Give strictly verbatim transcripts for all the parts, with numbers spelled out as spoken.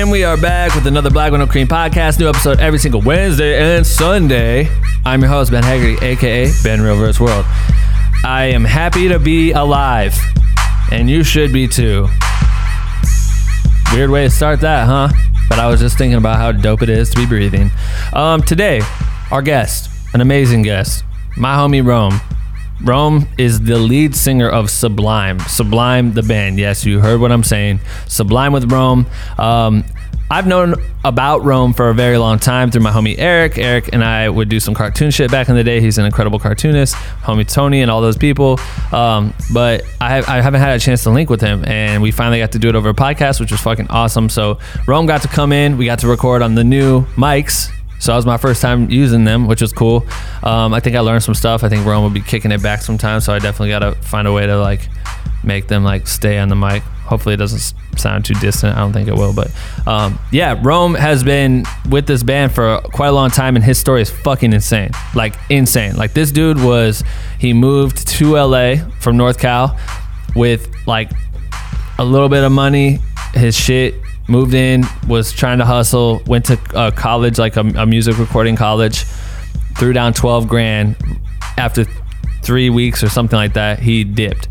and we are back with another Black Window Cream podcast. New episode every single Wednesday and Sunday. I'm your host, Ben Hagerty, aka Ben Real versus. World. I am happy to be alive, and you should be too. Weird way to start that, huh? But I was just thinking about how dope it is to be breathing. Um, today, our guest, an amazing guest, my homie Rome. Rome is the lead singer of Sublime. Sublime, the band. Yes, you heard what I'm saying. Sublime with Rome. Um, I've known about Rome for a very long time through my homie Eric. Eric and I would do some cartoon shit back in the day. He's an incredible cartoonist. Homie Tony and all those people. Um, but I, I haven't had a chance to link with him. And we finally got to do it over a podcast, which was fucking awesome. So Rome got to come in. We got to record on the new mics. So that was my first time using them, which was cool. Um, I think I learned some stuff. I think Rome will be kicking it back sometime, so I definitely gotta find a way to like make them like stay on the mic. Hopefully it doesn't sound too distant. I don't think it will, but um, yeah, Rome has been with this band for quite a long time, and his story is fucking insane. Like insane. Like this dude was, he moved to L A from North Cal with like a little bit of money, his shit. Moved in, was trying to hustle, went to uh, college, like a, a music recording college, threw down twelve grand. After three weeks or something like that, he dipped.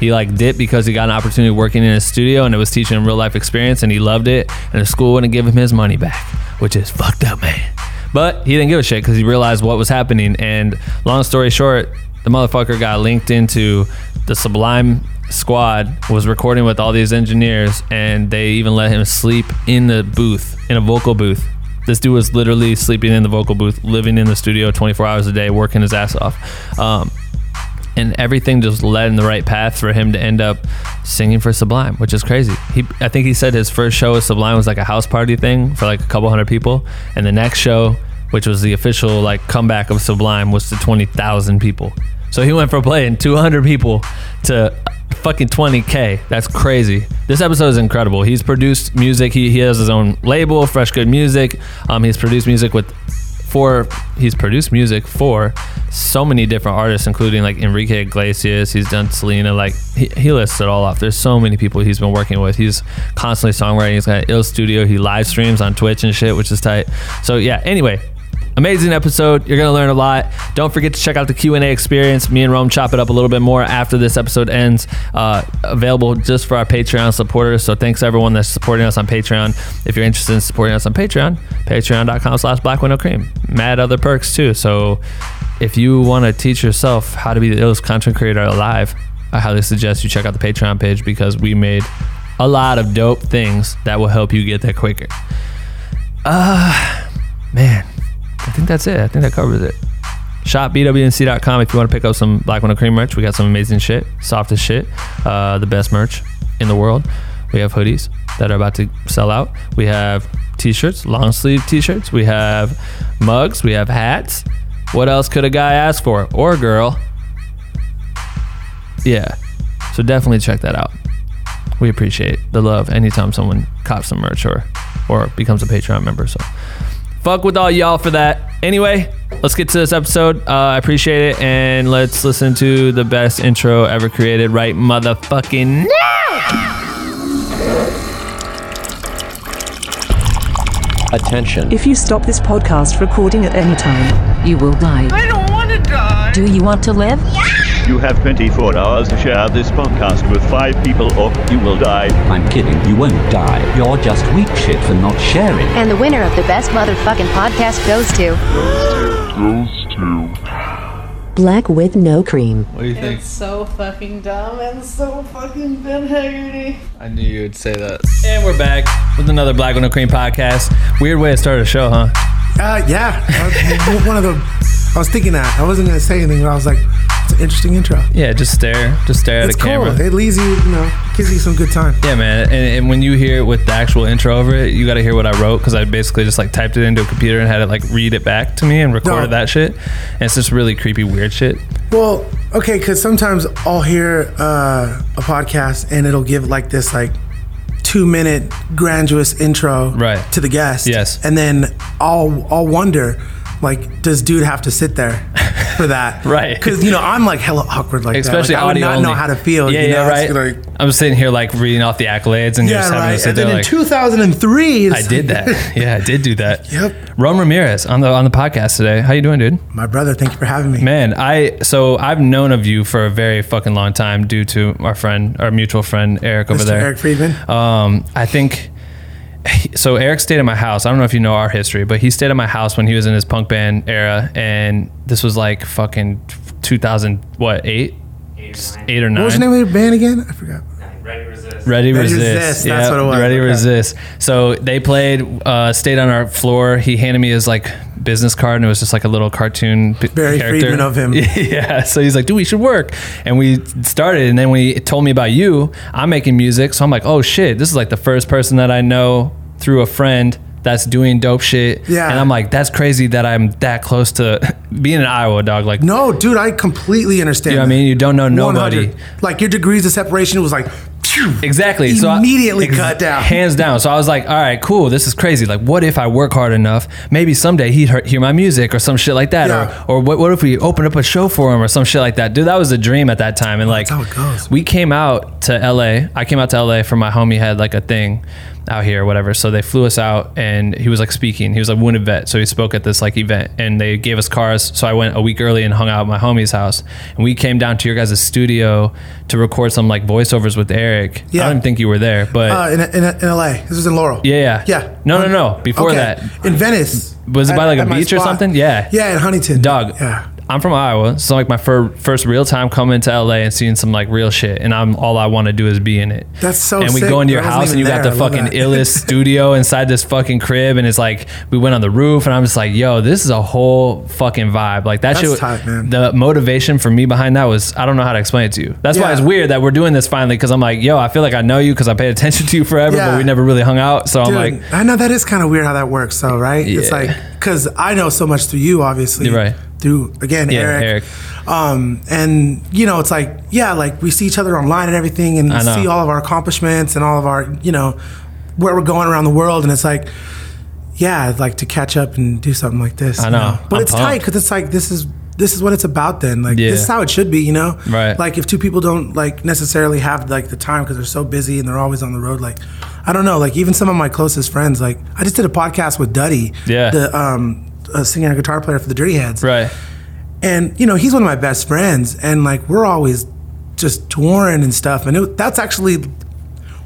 He like dipped because he got an opportunity working in a studio, and it was teaching him real life experience, and he loved it, and the school wouldn't give him his money back, which is fucked up, man. But he didn't give a shit because he realized what was happening, and long story short, the motherfucker got linked into the Sublime squad, was recording with all these engineers, and they even let him sleep in the booth, in a vocal booth. This dude was literally sleeping in the vocal booth, living in the studio twenty-four hours a day, working his ass off. Um, and everything just led in the right path for him to end up singing for Sublime, which is crazy. He, I think he said his first show with Sublime was like a house party thing for like a couple hundred people. And the next show, which was the official like comeback of Sublime, was to twenty thousand people. So he went from playing two hundred people to fucking twenty K. That's crazy. This episode is incredible. He's produced music. He he has his own label, Fresh Good Music. Um, he's produced music with for he's produced music for so many different artists, including like Enrique Iglesias. He's done Selena. Like he, he lists it all off. There's so many people he's been working with. He's constantly songwriting. He's got an ill studio. He live streams on Twitch and shit, which is tight. So yeah. Anyway. Amazing episode. You're going to learn a lot. Don't forget to check out the Q and A experience. Me and Rome chop it up a little bit more after this episode ends. Uh, available just for our Patreon supporters. So thanks everyone that's supporting us on Patreon. If you're interested in supporting us on Patreon, patreon.com slash Black Window Cream. Mad other perks too. So if you want to teach yourself how to be the illest content creator alive, I highly suggest you check out the Patreon page, because we made a lot of dope things that will help you get there quicker. Uh, man. I think that's it. I think that covers it. Shop B W N C dot com if you want to pick up some Black Window Cream merch. We got some amazing shit. Soft as shit. Uh, the best merch in the world. We have hoodies that are about to sell out. We have t-shirts, long sleeve t-shirts. We have mugs. We have hats. What else could a guy ask for? Or girl. Yeah. So definitely check that out. We appreciate the love anytime someone cops some merch or, or becomes a Patreon member. So... fuck with all y'all for that. Anyway, let's get to this episode. Uh, I appreciate it. And let's listen to the best intro ever created right motherfucking now. Attention. If you stop this podcast recording at any time, you will die. I don't want to die. Do you want to live? Yeah. You have twenty-four hours to share this podcast with five people or you will die. I'm kidding. You won't die. You're just weak shit for not sharing. And the winner of the best motherfucking podcast goes to... Goes to... Black with no cream. What do you think? It's so fucking dumb and so fucking Ben Hagerty. I knew you would say that. And we're back with another Black with no Cream podcast. Weird way to start a show, huh? Uh, yeah. One of the... I was thinking that. I wasn't going to say anything, but I was like, it's an interesting intro. Yeah, just stare. Just stare at it's the cool. camera. It leaves you, you know, gives you some good time. Yeah, man. And, and when you hear it with the actual intro over it, you got to hear what I wrote, because I basically just like typed it into a computer and had it like read it back to me and recorded no. that shit. And it's just really creepy, weird shit. Well, okay, because sometimes I'll hear uh, a podcast and it'll give like this like two minute grandiose intro right. to the guest. Yes. And then I'll I'll wonder... like, does dude have to sit there for that. Right. Because, you know, I'm like hella awkward like Especially that. Especially like, I would not only. know how to feel. Yeah, you know? yeah, right. Like, I'm sitting here like reading off the accolades and yeah, you're just having right. to sit and there. And then like, in two thousand three. I did that. Yeah, I did do that. Yep. Rome Ramirez on the on the podcast today. How you doing, dude? My brother, thank you for having me. Man, I so I've known of you for a very fucking long time due to our friend, our mutual friend, Eric over Mister there. Eric Friedman. Um, I think... So Eric stayed at my house. I don't know if you know our history, but he stayed at my house when he was in his punk band era, and this was like fucking two thousand what eight, eight or nine. Eight or nine. What was the name of the band again? I forgot. Ready Resist. Ready, Ready Resist. Resist. That's yep. what it was. Ready okay. Resist. So they played, uh, stayed on our floor. He handed me his like business card, and it was just like a little cartoon Barry character. Friedman of him. Yeah. So he's like, dude, we should work. And we started, and then when he told me about you, I'm making music. So I'm like, oh shit, this is like the first person that I know through a friend that's doing dope shit. Yeah. And I'm like, that's crazy that I'm that close to being an Iowa dog. Like, no, dude, I completely understand. You know what I mean? You don't know nobody. one hundred Like your degrees of separation was like, exactly. So immediately I, ex- cut down, hands down. So I was like, all right, cool. This is crazy. Like, what if I work hard enough? Maybe someday he'd hear my music or some shit like that. Yeah. Or, or what, what if we open up a show for him or some shit like that? Dude, that was a dream at that time. And like, that's how it goes. We came out to L A. I came out to L A for my homie had like a thing out here or whatever. So they flew us out, and he was like speaking. He was a wounded vet. So he spoke at this like event, and they gave us cars. So I went a week early and hung out at my homie's house, and we came down to your guys' studio to record some like voiceovers with Eric. Yeah. I didn't think you were there, but uh, in, in, in L A. This was in Laurel. Yeah. Yeah. yeah. No, no, no. Before okay. that. In Venice. Was it by like at, a at beach or something? Yeah. Yeah. In Huntington. Dog. Yeah. I'm from Iowa, so like my fir- first real time coming to L A and seeing some like real shit, and I'm all I want to do is be in it. That's so sick. And we sick. go into your house, and you there. got the fucking illest studio inside this fucking crib, and it's like we went on the roof, and I'm just like, yo, this is a whole fucking vibe. Like that That's shit. Tight, man. The motivation for me behind that was I don't know how to explain it to you. That's yeah. why it's weird that we're doing this finally, because I'm like, yo, I feel like I know you because I paid attention to you forever, yeah. but we never really hung out. So Dude, I'm like, I know that is kind of weird how that works, though, right? Yeah. It's like because I know so much through you, obviously. You're right. Through, again, yeah, Eric. Eric. Um, and, you know, it's like, yeah, like we see each other online and everything, and see all of our accomplishments and all of our, you know, where we're going around the world. And it's like, yeah, I'd like to catch up and do something like this. I know. You know? But I'm it's pumped. tight because it's like, this is this is what it's about then. Like, yeah. this is how it should be, you know? Right. Like, if two people don't, like, necessarily have, like, the time because they're so busy and they're always on the road, like, I don't know. Like, even some of my closest friends, like, I just did a podcast with Duddy. Yeah. The, um... a singer and guitar player for the Dirty Heads. Right. And, you know, he's one of my best friends, and like we're always just touring and stuff, and it, that's actually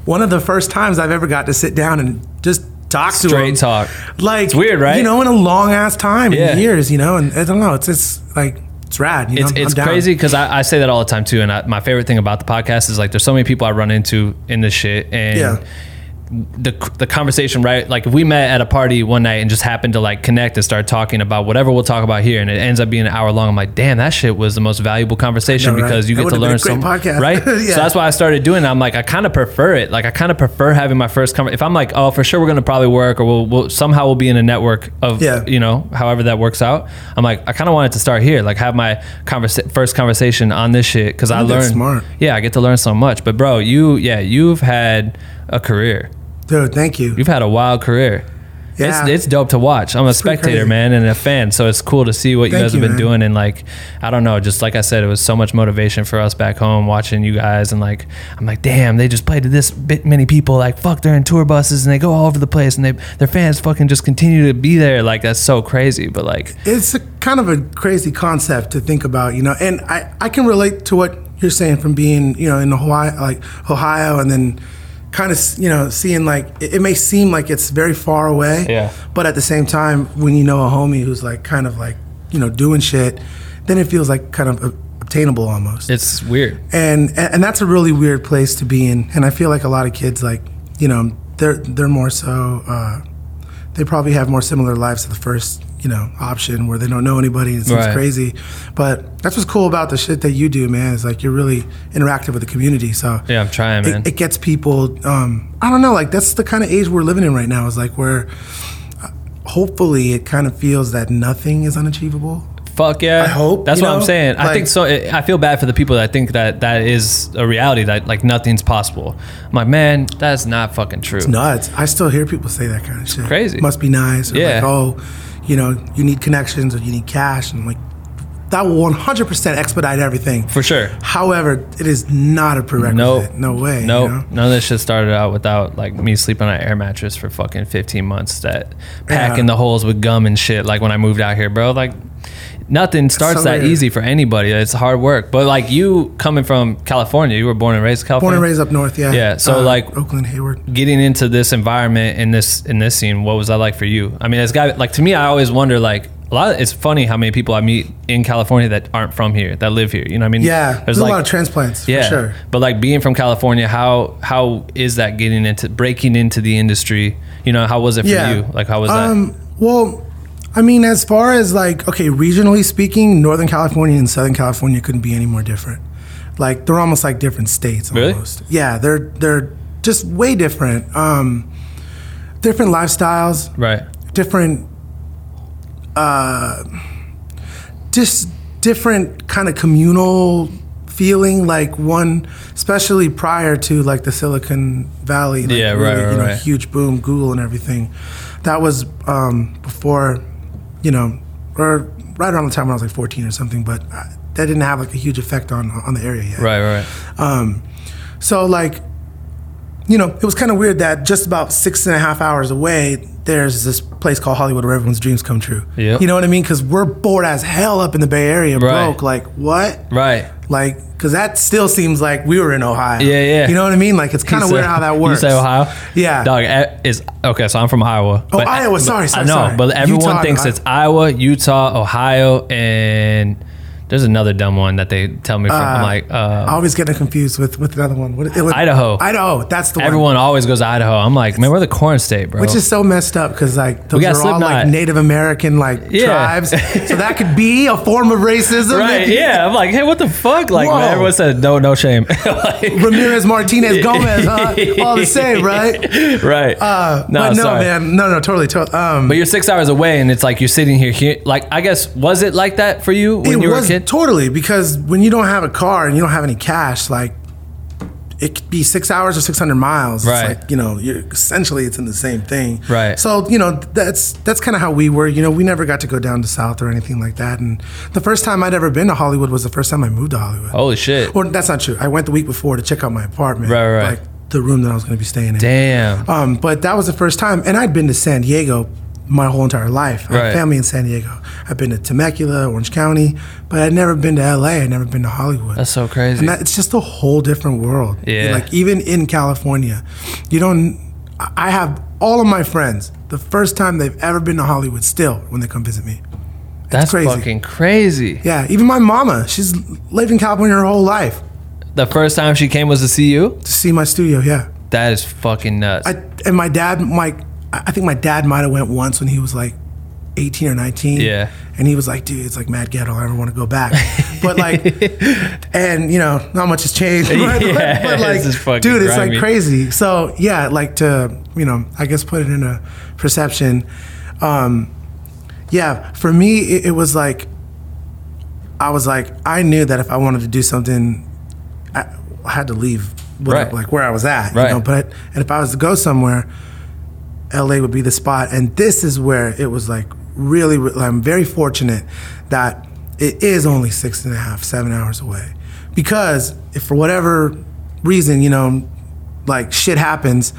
one of the first times I've ever got to sit down and just talk Straight to him. Straight talk. Like, it's weird, right? You know, in a long ass time, yeah. in years, you know, and I don't know, it's just like, it's rad. You know, it's I'm, it's I'm crazy because I, I say that all the time too, and I, my favorite thing about the podcast is like there's so many people I run into in this shit, and yeah. the the conversation, right? Like if we met at a party one night and just happened to like connect and start talking about whatever we'll talk about here, and it ends up being an hour long, I'm like, damn, that shit was the most valuable conversation, know, because right? you get to learn some podcast. Right? yeah. So that's why I started doing it. I'm like, I kind of prefer it. Like I kind of prefer having my first conversation. If I'm like, oh, for sure we're going to probably work, or we'll, we'll somehow we'll be in a network of, yeah. you know, however that works out. I'm like, I kind of wanted to start here, like have my conversa- first conversation on this shit. Cause I, I learned, smart. yeah, I get to learn so much, but bro, you, yeah, you've had a career. Dude, thank you. You've had a wild career. Yeah. It's, it's dope to watch. I'm a it's spectator, man, and a fan, so it's cool to see what thank you guys you, have been man. doing. And like, I don't know, just like I said, it was so much motivation for us back home watching you guys. And like, I'm like, damn, they just played to this bit many people. Like, fuck, they're in tour buses and they go all over the place, and they their fans fucking just continue to be there. Like, that's so crazy. But like, it's a, kind of a crazy concept to think about, you know. And I, I can relate to what you're saying from being, you know, in Hawaii, like Ohio, and then kind of, you know, seeing like, it, it may seem like it's very far away, yeah. but at the same time, when you know a homie who's like kind of like, you know, doing shit, then it feels like kind of obtainable almost. It's weird. And and that's a really weird place to be in. And I feel like a lot of kids, like, you know, they're they're more so, uh, they probably have more similar lives to the first, you know, option where they don't know anybody and it seems right. crazy. But that's what's cool about the shit that you do, man. It's like you're really interactive with the community. So yeah, I'm trying, man. It, it gets people, um, I don't know, like that's the kind of age we're living in right now, is like where uh, hopefully it kind of feels that nothing is unachievable. Fuck yeah. I hope. That's what know? I'm saying. Like, I think so. It, I feel bad for the people that think that that is a reality, that like nothing's possible. I'm like, man, that's not fucking true. It's nuts. I still hear people say that kind of shit. It's crazy. Must be nice. Or yeah. Like, oh, you know, you need connections or you need cash. And I'm like, that will one hundred percent expedite everything. For sure. However, it is not a prerequisite. Nope. No way. No. Nope. You know? None of this shit started out without like me sleeping on an air mattress for fucking fifteen months, that packing yeah. the holes with gum and shit. Like when I moved out here, bro, like nothing starts so that easy for anybody. It's hard work. But like you coming from California, you were born and raised in California. Born and raised up north. Yeah. Yeah. So uh, like Oakland, Hayward, getting into this environment in this, in this scene, what was that like for you? I mean, it's got like, to me, I always wonder like, a lot of, it's funny how many people I meet in California that aren't from here, that live here. You know what I mean? Yeah, there's, there's like, a lot of transplants, yeah, for sure. But like being from California, how how is that getting into, breaking into the industry? You know, how was it for yeah. you? Like, how was um, that? Well, I mean, as far as like, okay, regionally speaking, Northern California and Southern California couldn't be any more different. Like, they're almost like different states almost. Really? Yeah, they're, they're just way different. Um, different lifestyles. Right. Different... Uh, just different kind of communal feeling, like one, especially prior to like the Silicon Valley, like yeah, right, really, right, you know, right. huge boom, Google and everything. That was um, before, you know, or right around the time when I was like fourteen or something, but I, that didn't have like a huge effect on on the area yet. Right, right. Um, so like, you know, it was kind of weird that just about six and a half hours away, there's this place called Hollywood where everyone's dreams come true. Yep. You know what I mean? Because we're bored as hell up in the Bay Area, right. broke. Like, what? Right. Like, because that still seems like we were in Ohio. Yeah, yeah. You know what I mean? Like, it's kind of weird how that works. You say Ohio? Yeah. Dog, is okay, so I'm from Iowa. Oh, Iowa. Sorry, sorry, I know, sorry. But everyone Utah, thinks it's Iowa, Utah, Ohio, and... There's another dumb one that they tell me from. Uh, I'm like, uh, I always get confused with, with another one. What, it was, Idaho. Idaho, that's the one. Everyone always goes to Idaho. I'm like, it's, man, we're the corn state, bro. Which is so messed up because like those are Slipknot. All like Native American like yeah. tribes, so that could be a form of racism. Right? You, yeah. I'm like, hey, what the fuck? Like, man, everyone said no, no shame. Like, Ramirez, Martinez, Gomez, huh? All the same, right? Right. Uh, no, but no, sorry. man, no, no, totally, totally. Um, but you're six hours away, and it's like you're sitting here, here. Like, I guess, was it like that for you when you were a kid? Totally, because when you don't have a car and you don't have any cash, like it could be six hours or six hundred miles. Right. It's like, you know, you're, essentially it's in the same thing. Right. So, you know, that's that's kind of how we were. You know, we never got to go down to South or anything like that. And the first time I'd ever been to Hollywood was the first time I moved to Hollywood. Holy shit. Well, that's not true. I went the week before to check out my apartment. Right, right. Like the room that I was going to be staying in. Damn. Um, but that was the first time. And I'd been to San Diego my whole entire life. Right. I have family in San Diego. I've been to Temecula, Orange County, but I'd never been to L A. I'd never been to Hollywood. That's so crazy. And that, it's just a whole different world. Yeah. Like even in California, you don't, I have all of my friends, the first time they've ever been to Hollywood still when they come visit me. It's That's crazy. fucking crazy. Yeah, even my mama, she's lived in California her whole life. The first time she came was to see you? To see my studio, yeah. That is fucking nuts. I, and my dad, Mike, I think my dad might have went once when he was like eighteen or nineteen. Yeah. And he was like, dude, it's like mad ghetto. I don't want to go back. But like, and you know, not much has changed. Right? Yeah, but like, this is fucking dude, it's grimy. Like crazy. So yeah, like to, you know, I guess put it in a perception. Um, yeah, for me, it, it was like, I was like, I knew that if I wanted to do something, I, I had to leave right. I, like where I was at, right. you know, but, and if I was to go somewhere, L A would be the spot. And this is where it was like really, I'm very fortunate that it is only six and a half, seven hours away. Because if for whatever reason, you know, like shit happens,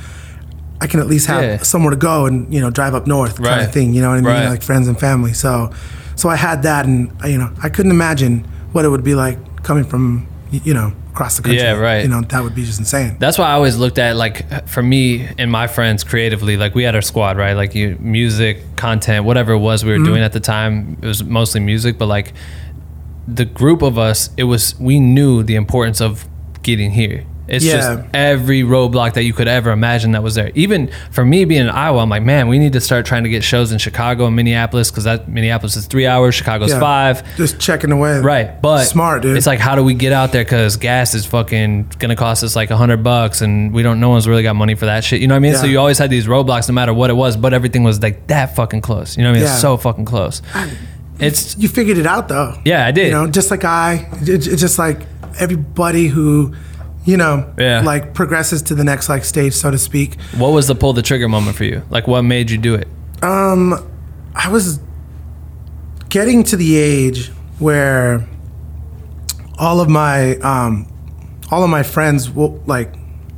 I can at least have yeah. somewhere to go and, you know, drive up north right. kind of thing, you know what I mean? Right. Like friends and family. So, so I had that and, you know, I couldn't imagine what it would be like coming from, you know, across the country. Yeah, right. You know, that would be just insane. That's why I always looked at, like, for me and my friends creatively, like, we had our squad, right? Like, you, music, content, whatever it was we were mm-hmm. doing at the time, it was mostly music, but, like, the group of us, it was, we knew the importance of getting here. It's yeah. just every roadblock that you could ever imagine that was there. Even for me being in Iowa, I'm like, man, we need to start trying to get shows in Chicago and Minneapolis because that Minneapolis is three hours, Chicago's yeah. five. Just checking away. Right. But smart, dude. It's like, how do we get out there? Because gas is fucking going to cost us like a hundred bucks and we don't, no one's really got money for that shit. You know what I mean? Yeah. So you always had these roadblocks no matter what it was, but everything was like that fucking close. You know what I mean? Yeah. It's so fucking close. I, it's You figured it out though. Yeah, I did. You know, just like I, it's just like everybody who... you know, yeah. like progresses to the next like stage, so to speak. What was the pull the trigger moment for you? Like what made you do it? Um, I was getting to the age where all of my um, all of my friends, well, like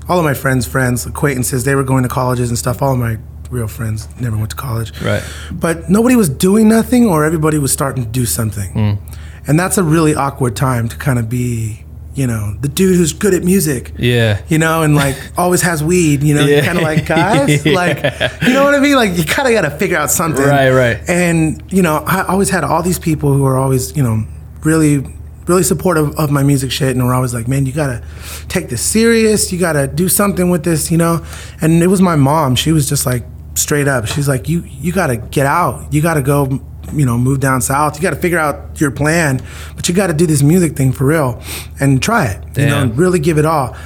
all of my friends' friends, acquaintances, they were going to colleges and stuff. All of my real friends never went to college. Right. But nobody was doing nothing, or everybody was starting to do something. Mm. And that's a really awkward time to kind of be, you know, the dude who's good at music. Yeah. You know, and like always has weed, you know, yeah. You're kind of like, guys, yeah. like, you know what I mean? Like, you kind of got to figure out something. Right, right. And, you know, I always had all these people who are always, you know, really, really supportive of my music shit. And were always like, man, you got to take this serious. You got to do something with this, you know? And it was my mom. She was just like, straight up. She's like, you, you got to get out. You got to go, you know, move down south. You got to figure out your plan, but you got to do this music thing for real and try it. Damn. You know, and really give it all.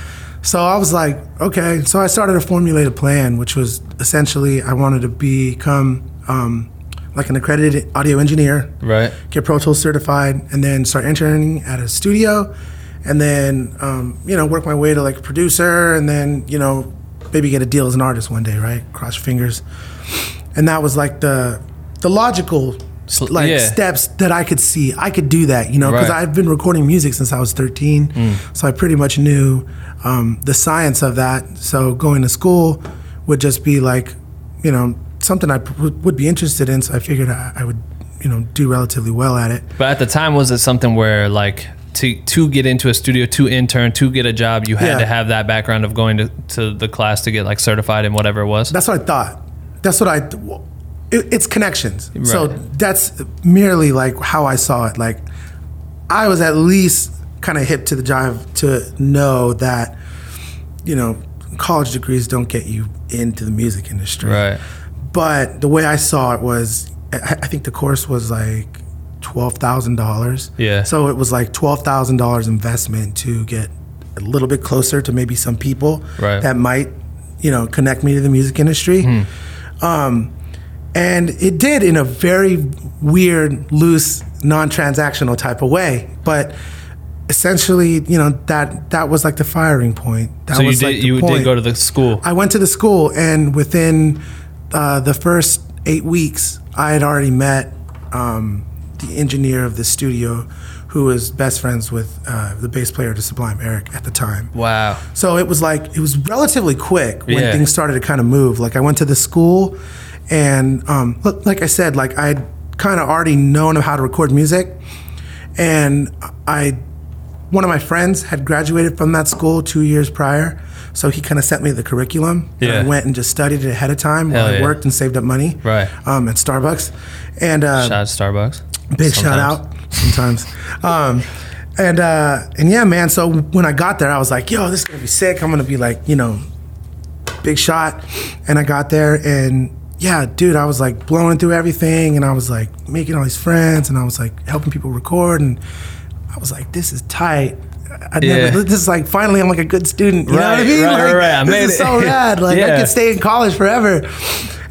So I was like, okay. So I started to formulate a plan, which was essentially I wanted to become um, like an accredited audio engineer, right? Get Pro Tools certified, and then start interning at a studio, and then um, you know, work my way to like a producer, and then you know, maybe get a deal as an artist one day, right? Cross your fingers. And that was like the the logical like yeah. steps that I could see. I could do that, you know, because right. I've been recording music since I was thirteen. Mm. So I pretty much knew um, the science of that. So going to school would just be like, you know, something I p- would be interested in. So I figured I, I would, you know, do relatively well at it. But at the time, was it something where like, To, to get into a studio, to intern, to get a job, you had yeah. to have that background of going to, to the class to get like certified in whatever it was? That's what I thought. That's what I, it, it's connections. Right. So that's merely like how I saw it. Like I was at least kind of hip to the jive to know that, you know, college degrees don't get you into the music industry. Right. But the way I saw it was, I, I think the course was like, twelve thousand dollars. Yeah. So it was like twelve thousand dollars investment to get a little bit closer to maybe some people right. that might, you know, connect me to the music industry. Mm. Um, and it did in a very weird, loose, non-transactional type of way. But essentially, you know, that that was like the firing point. That so was you did, like the you point. did go to the school. I went to the school, and within uh, the first eight weeks, I had already met... Um, the engineer of the studio, who was best friends with uh, the bass player to Sublime, Eric, at the time. Wow. So it was like, it was relatively quick when yeah. things started to kind of move. Like I went to the school and um, look, like I said, like I'd kind of already known how to record music. And I, one of my friends had graduated from that school two years prior. So he kind of sent me the curriculum. Yeah. And I went and just studied it ahead of time Hell while yeah. I worked and saved up money. Right. Um, at Starbucks. And uh, shout out to Starbucks. Big sometimes. Shout out sometimes. um, and uh, and yeah, man, so when I got there, I was like, yo, this is going to be sick. I'm going to be like, you know, big shot. And I got there and yeah, dude, I was like blowing through everything. And I was like making all these friends, and I was like helping people record. And I was like, this is tight. I yeah. never, this is like, finally I'm like a good student. You right, know what I mean? Right, like, right, I this is it. So rad. Like yeah. I could stay in college forever.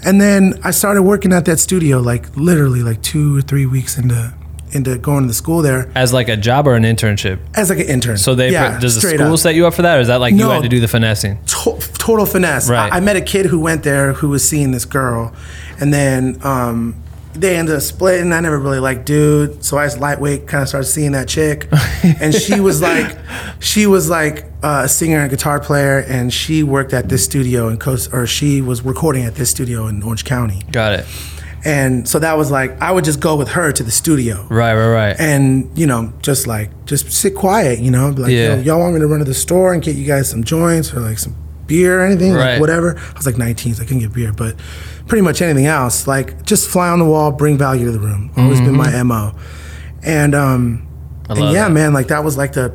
And then I started working at that studio, like literally like two or three weeks into into going to the school there. As like a job or an internship? As like an intern. So they yeah, put, does the school up. Set you up for that, or is that like no, you had to do the finessing? To- total finesse. Right. I, I met a kid who went there who was seeing this girl, and then um, they ended up splitting. I never really liked dude, so I was lightweight, kind of started seeing that chick, and she was like, she was like a singer and guitar player, and she worked at this studio in Coast, or she was recording at this studio in Orange County. Got it. And so that was like, I would just go with her to the studio. Right, right, right. And, you know, just like, just sit quiet, you know? Like, yeah. Yo, y'all want me to run to the store and get you guys some joints or like some beer or anything? Right. Like whatever. I was like nineteen, so I couldn't get beer, but pretty much anything else. Like, just fly on the wall, bring value to the room. Always mm-hmm. been my M O. And, um, I and love yeah, that. man, like that was like the,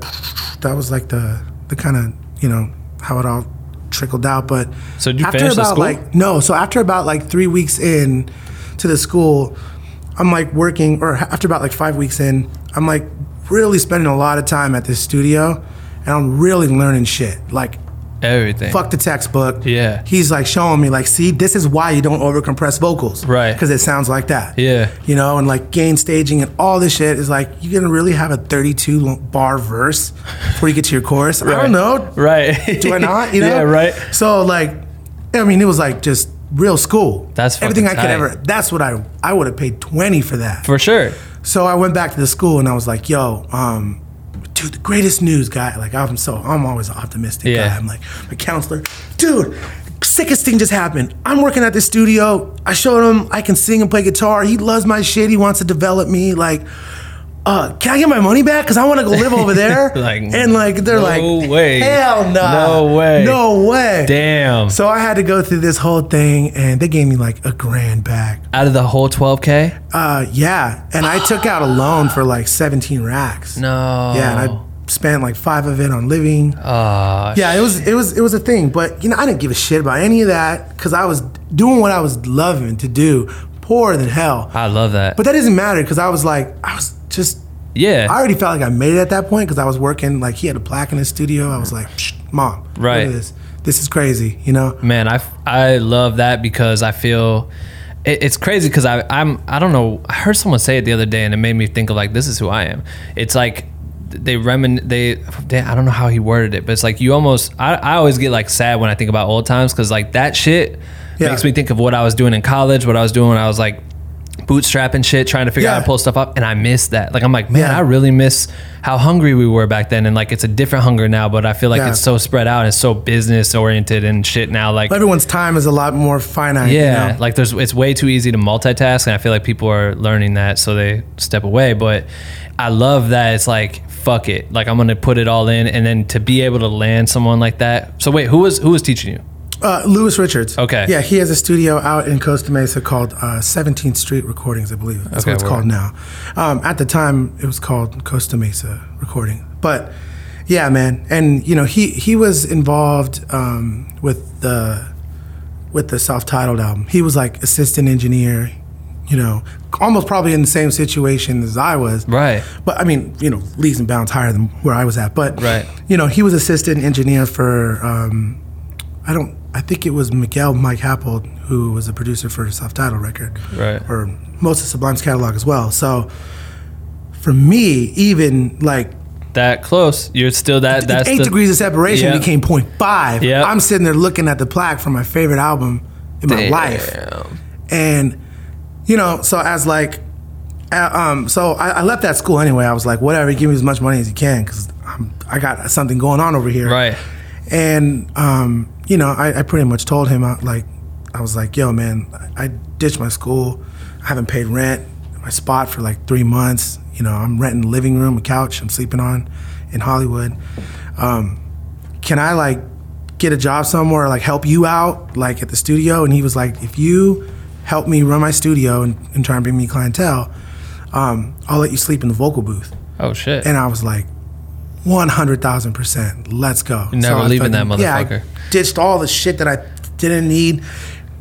that was like the, the kind of, you know, how it all trickled out. But so did you after finish about the school? Like, no, so after about like three weeks in, to the school, I'm like working, or after about like five weeks in, I'm like really spending a lot of time at this studio, and I'm really learning shit. Like everything. Fuck the textbook. Yeah. He's like showing me like, see, this is why you don't overcompress vocals. Right. Because it sounds like that. Yeah. You know, and like gain staging and all this shit is like, you're gonna really have a thirty-two bar verse before you get to your chorus. Right. I don't know. Right. Do I not? You know? Yeah. Right. So like, I mean, it was like just. Real school. That's fucking everything I tight. Could ever. That's what I I would have paid twenty for that. For sure. So I went back to the school and I was like, yo, um, dude, the greatest news, guy. Like, I'm so, I'm always an optimistic yeah. guy. I'm like, my counselor, dude, sickest thing just happened. I'm working at this studio. I showed him I can sing and play guitar. He loves my shit. He wants to develop me. Like, uh, can I get my money back? Because I want to go live over there. like, and like, they're no like, no way. Hell no. Nah. No way. No way. Damn. So I had to go through this whole thing and they gave me like a grand back. Out of the whole twelve K? Uh, yeah. And I took out a loan for like seventeen racks. No. Yeah. And I spent like five of it on living. Uh, yeah, it was it was it was a thing, but you know I didn't give a shit about any of that because I was doing what I was loving to do, poorer than hell. I love that, but that doesn't matter because I was like I was just yeah. I already felt like I made it at that point because I was working like he had a plaque in his studio. I was like, mom, right? Look at this this is crazy, you know. Man, I I love that because I feel. It's crazy because I I'm I don't know. I heard someone say it the other day and it made me think of like this is who I am. It's like. They remin they, they I don't know how he worded it, but it's like you almost I, I always get like sad when I think about old times because like that shit yeah. makes me think of what I was doing in college, what I was doing when I was like bootstrapping shit, trying to figure yeah. out how to pull stuff up, and I miss that. Like I'm like, man, yeah. I really miss how hungry we were back then, and like it's a different hunger now, but I feel like yeah. it's so spread out and it's so business oriented and shit now. Like everyone's time is a lot more finite. Yeah, you know? Like there's it's way too easy to multitask, and I feel like people are learning that, so they step away. But I love that it's like. Fuck it. Like I'm going to put it all in. And then to be able to land someone like that. So wait, who was, who was teaching you? Uh, Lewis Richards. Okay. Yeah. He has a studio out in Costa Mesa called uh, seventeenth Street Recordings. I believe that's okay, what it's called now. Um, at the time it was called Costa Mesa Recording, but yeah, man. And you know, he, he was involved um, with the, with the self-titled album. He was like assistant engineer, you know, almost probably in the same situation as I was. Right. But I mean, you know, leagues and bounds higher than where I was at. But, right. you know, he was assistant engineer for, um, I don't, I think it was Miguel Mike Happold, who was a producer for a self-titled record. Right. Or most of Sublime's catalog as well. So for me, even like, that close, you're still that. That's eight the, degrees of separation yeah. became point five. Yeah. I'm sitting there looking at the plaque for my favorite album in Damn. my life. And, you know, so as like, uh, um, so I, I left that school anyway. I was like, whatever, give me as much money as you can because I got something going on over here. Right. And, um, you know, I, I pretty much told him, I, like, I was like, yo, man, I, I ditched my school. I haven't paid rent, my spot for like three months. You know, I'm renting a living room, a couch I'm sleeping on in Hollywood. Um, can I like get a job somewhere, like help you out, like at the studio? And he was like, if you... help me run my studio and, and try and bring me clientele, um, I'll let you sleep in the vocal booth. Oh, shit. And I was like, one hundred thousand percent, let's go. You're never so leaving fucking, that motherfucker. Yeah, I ditched all the shit that I didn't need,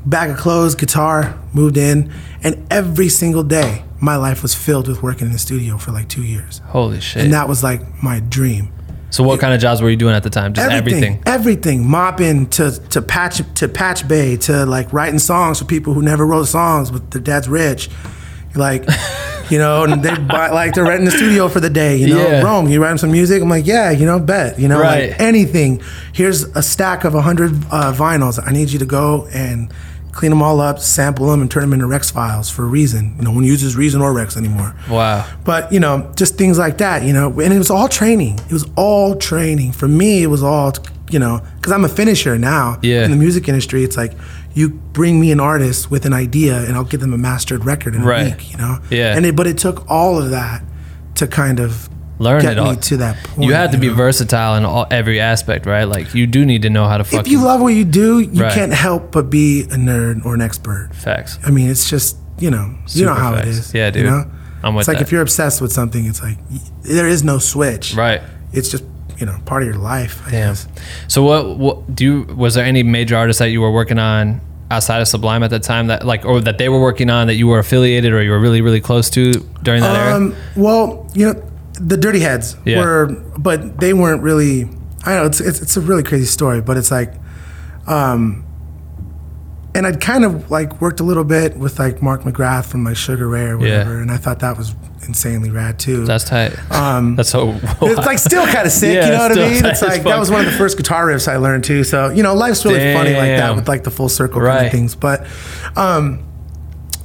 bag of clothes, guitar, moved in, and every single day, my life was filled with working in the studio for like two years. Holy shit. And that was like my dream. So what it, kind of jobs were you doing at the time? Just everything. Everything, everything. Mopping to, to patch to patch bay to like writing songs for people who never wrote songs, but their dad's rich. Like, you know, and they buy, like they're renting the studio for the day. You know, yeah. Rome, you write them some music. I'm like, yeah, you know, bet. You know, right. Like anything. Here's a stack of a hundred uh, vinyls. I need you to go and clean them all up, sample them, and turn them into Rex files for Reason. No one uses Reason or Rex anymore. Wow. But, you know, just things like that, you know. And it was all training. It was all training. For me, it was all, you know, because I'm a finisher now. Yeah. In the music industry, it's like you bring me an artist with an idea, and I'll give them a mastered record in right. a week, you know. Yeah. And it, but it took all of that to kind of... learn Get it all. Me to that point, you have to you be know? versatile in all, every aspect, right? Like you do need to know how to fucking... If you love what you do, you right. can't help but be a nerd or an expert. Facts. I mean, it's just, you know, Super you know how facts. it is. Yeah, dude. You know? I'm with It's like that. If you're obsessed with something, it's like there is no switch. Right. It's just, you know, part of your life. I Damn. Guess. So what, what do you, was there any major artists that you were working on outside of Sublime at that time that like, or that they were working on that you were affiliated or you were really, really close to during that um, era? Well, you know, the Dirty Heads yeah. were, but they weren't really, I don't know, it's, it's it's a really crazy story, but it's like, um, and I'd kind of like worked a little bit with like Mark McGrath from like Sugar Ray or whatever, yeah. and I thought that was insanely rad too. That's tight. Um, That's so wild. It's like still kind of sick, yeah, you know what I mean? It's like, that was one of the first guitar riffs I learned too, so, you know, life's really Damn. funny like that with like the full circle right. kind of things, but um,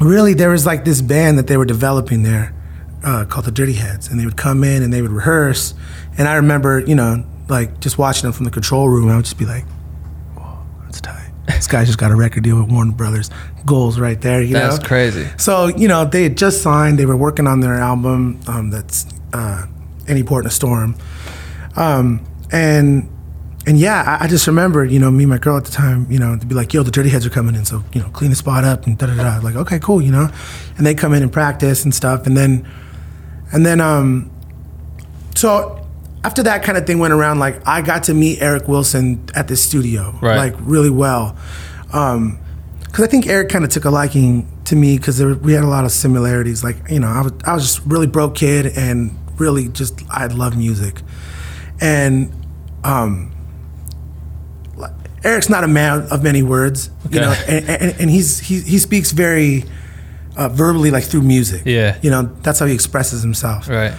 really there was like this band that they were developing there. uh, called the Dirty Heads, and they would come in and they would rehearse. And I remember, you know, like just watching them from the control room. I would just be like, "Whoa, that's tight. This guy just got a record deal with Warner Brothers. Goals right there." You that's know, that's crazy. So you know, they had just signed. They were working on their album. Um, that's uh, Any Port in a Storm. Um, and and yeah, I, I just remember, you know, me and my girl at the time, you know, to be like, "Yo, the Dirty Heads are coming in, so you know, clean the spot up and da da da." Like, okay, cool, you know. And they come in and practice and stuff, and then and then um, so. After that kind of thing went around, like I got to meet Eric Wilson at the studio, right. like really well. Um, cause I think Eric kind of took a liking to me cause there, we had a lot of similarities. Like, you know, I was, I was just really broke kid and really just, I love music. And um, Eric's not a man of many words, okay. you know, and, and, and he's, he, he speaks very uh, verbally, like through music. Yeah. You know, that's how he expresses himself. Right.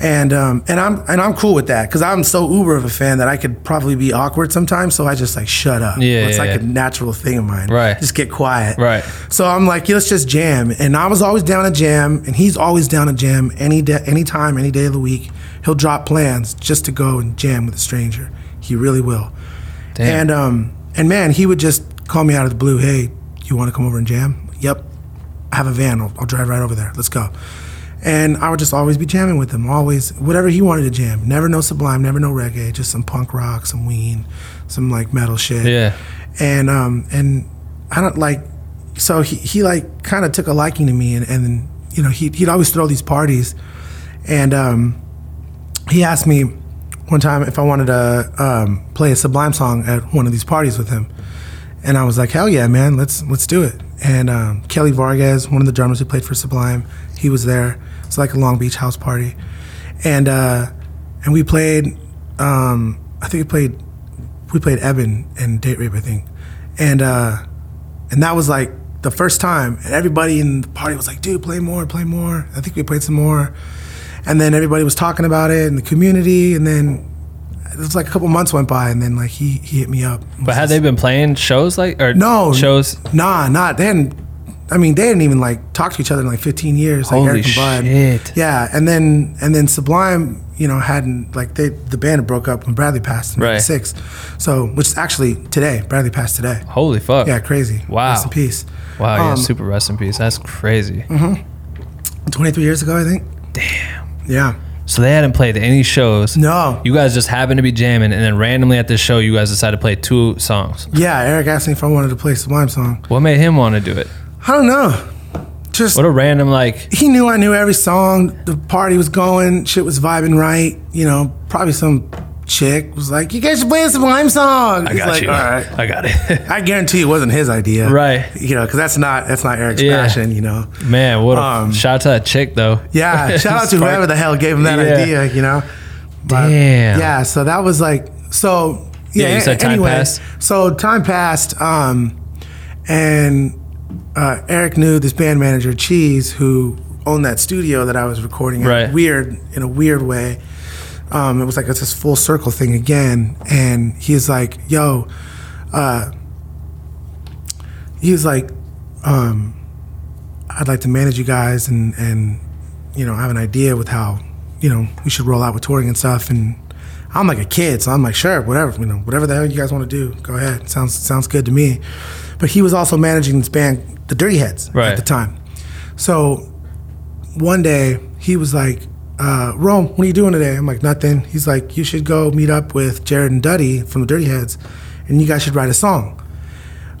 And um, and I'm and I'm cool with that because I'm so uber of a fan that I could probably be awkward sometimes. So I just like shut up. Yeah, it's yeah, like yeah. a natural thing of mine. Right, just get quiet. Right. So I'm like, yeah, let's just jam. And I was always down to jam, and he's always down to jam any day, any time, any day of the week. He'll drop plans just to go and jam with a stranger. He really will. Damn. And um and man, he would just call me out of the blue. Hey, you want to come over and jam? Yep. I have a van. I'll, I'll drive right over there. Let's go. And I would just always be jamming with him, always, whatever he wanted to jam. Never no Sublime, never no reggae, just some punk rock, some Ween, some like metal shit. Yeah. And um and I don't like, so he, he like kind of took a liking to me, and, and you know, he, he'd always throw these parties. And um, he asked me one time if I wanted to um, play a Sublime song at one of these parties with him. And I was like, hell yeah, man, let's let's do it. And um, Kelly Vargas, one of the drummers who played for Sublime, he was there. It's like a Long Beach house party, and uh, and we played. Um, I think we played we played Eben and Date Rape, I think, and uh, and that was like the first time. And everybody in the party was like, "Dude, play more, play more." I think we played some more, and then everybody was talking about it in the community, and then. It was like a couple months went by, and then like he, he hit me up. But had they been playing shows like or no shows? Nah, not they hadn't. I mean, they didn't even like talk to each other in like fifteen years. Like Holy Eric and shit! Bud. Yeah, and then and then Sublime, you know, hadn't like they the band broke up when Bradley passed in ninety-six. Right. So, which is actually today, Bradley passed today. Holy fuck! Yeah, crazy. Wow. Rest in peace. Wow. Um, yeah, super rest in peace. That's crazy. Mm-hmm. twenty-three years ago, I think. Damn. Yeah. So they hadn't played any shows. No. You guys just happened to be jamming, and then randomly at this show, you guys decided to play two songs. Yeah, Eric asked me if I wanted to play Sublime song. What made him want to do it? I don't know. Just what a random, like... He knew I knew every song. The party was going. Shit was vibing right. You know, probably some chick was like, you guys should play a Sublime song. I He's got like, you. All right. I got it. I guarantee it wasn't his idea. Right. You know, because that's not, that's not Eric's yeah. passion, you know. Man, what a, um, shout out to that chick, though. Yeah, shout out to whoever the hell gave him that yeah. idea, you know. But, damn. Yeah, so that was like, so, yeah. yeah you said time anyway, passed. So time passed, um, and uh, Eric knew this band manager, Cheese, who owned that studio that I was recording at. Right. Weird, in a weird way. Um, it was like it's this full circle thing again, and he's like, "Yo," uh, he's like, um, "I'd like to manage you guys, and and you know, I have an idea with how you know we should roll out with touring and stuff." And I'm like a kid, so I'm like, "Sure, whatever, you know, whatever the hell you guys want to do, go ahead. Sounds sounds good to me." But he was also managing this band, the Dirty Heads, right. at the time. So one day he was like. Uh, Rome, what are you doing today? I'm like, nothing. He's like, you should go meet up with Jared and Duddy from the Dirty Heads, and you guys should write a song.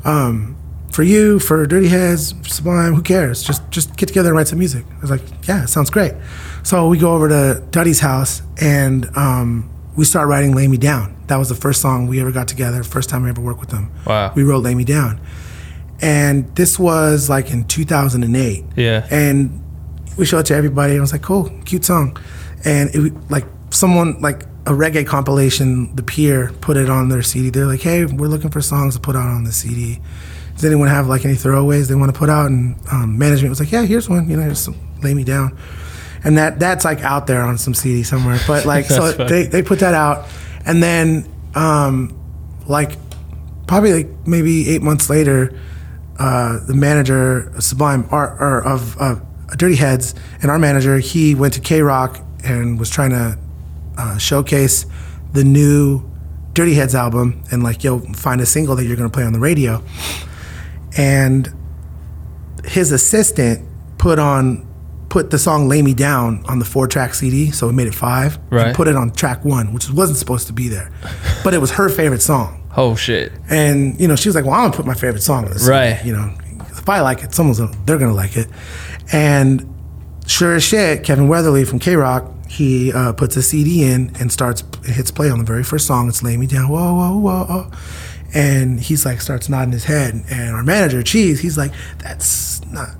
Um, for you, for Dirty Heads, Sublime, who cares? Just just get together and write some music. I was like, yeah, sounds great. So we go over to Duddy's house, and um, we start writing Lay Me Down. That was the first song we ever got together, first time I ever worked with them. Wow. We wrote Lay Me Down. And this was like in two thousand eight. Yeah. And we showed it to everybody, and I was like, cool, cute song. And it, like someone, like a reggae compilation, The Pier, put it on their C D. They're like, hey, we're looking for songs to put out on the C D. Does anyone have like any throwaways they want to put out? And um, management was like, yeah, here's one, you know, just Lay Me Down. And that that's like out there on some C D somewhere. But like, so funny. they they put that out. And then um, like probably like maybe eight months later, uh, the manager, Sublime, or, or of, of Dirty Heads, and our manager, he went to K Rock and was trying to uh, showcase the new Dirty Heads album and like, yo, find a single that you're gonna play on the radio. And his assistant put on put the song Lay Me Down on the four-track C D, so it made it five, right. And put it on track one, which wasn't supposed to be there. But it was her favorite song. Oh, shit. And, you know, she was like, well, I'm going to put my favorite song on this. Right. C D, you know, if I like it, someone's gonna, they're going to like it. And sure as shit, Kevin Weatherly from K-Rock, he uh, puts a C D in and starts, hits play on the very first song. It's Lay Me Down, whoa, whoa, whoa, whoa. And he's like, starts nodding his head. And our manager, Cheese, he's like, that's not...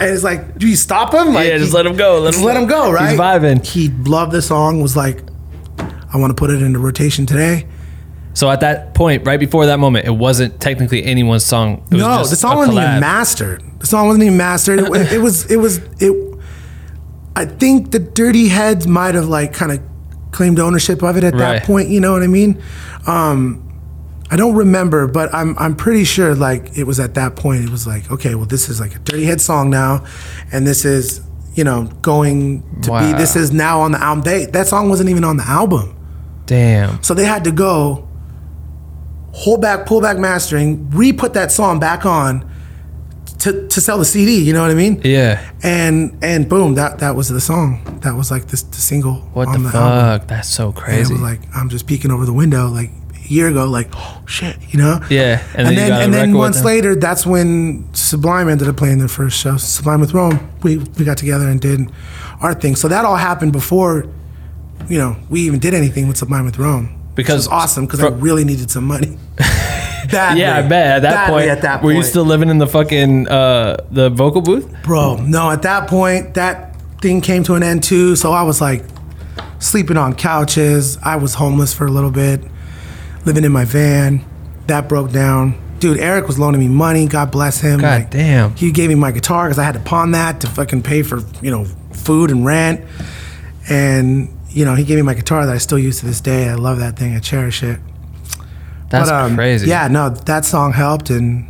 And it's like, do you stop him? Like, yeah, just he, let him go. Let just him let go. him go, right? He's vibing. He loved the song, was like, I want to put it into rotation today. So at that point, right before that moment, it wasn't technically anyone's song. It was no, just the song wasn't even mastered. The song wasn't even mastered. It, it was, it was, it, I think the Dirty Heads might have like kind of claimed ownership of it at right. that point. You know what I mean? Um, I don't remember, but I'm I'm pretty sure like it was at that point, it was like, okay, well this is like a Dirty Head song now, and this is, you know, going to wow. be, this is now on the album. They, that song wasn't even on the album. Damn. So they had to go, hold back, pull back mastering, re-put that song back on to to sell the C D, you know what I mean? Yeah. And and boom, that, that was the song. That was like this the single what on the, the fuck? album. That's so crazy. And it was like, I'm just peeking over the window, like, year ago, like, oh shit, you know? Yeah. And then and then, and then months later, that's when Sublime ended up playing their first show. Sublime with Rome, we we got together and did our thing. So that all happened before, you know, we even did anything with Sublime with Rome. Because it was awesome, because I really needed some money. That yeah, way. I bet at that, that point, at that were point. You still living in the fucking uh, the vocal booth? Bro, no, at that point, that thing came to an end too. So I was like sleeping on couches. I was homeless for a little bit. Living in my van, that broke down. Dude, Eric was loaning me money. God bless him. God like, damn. He gave me my guitar because I had to pawn that to fucking pay for, you know, food and rent. And you know, he gave me my guitar that I still use to this day. I love that thing. I cherish it. That's but, um, crazy. Yeah, no, that song helped, and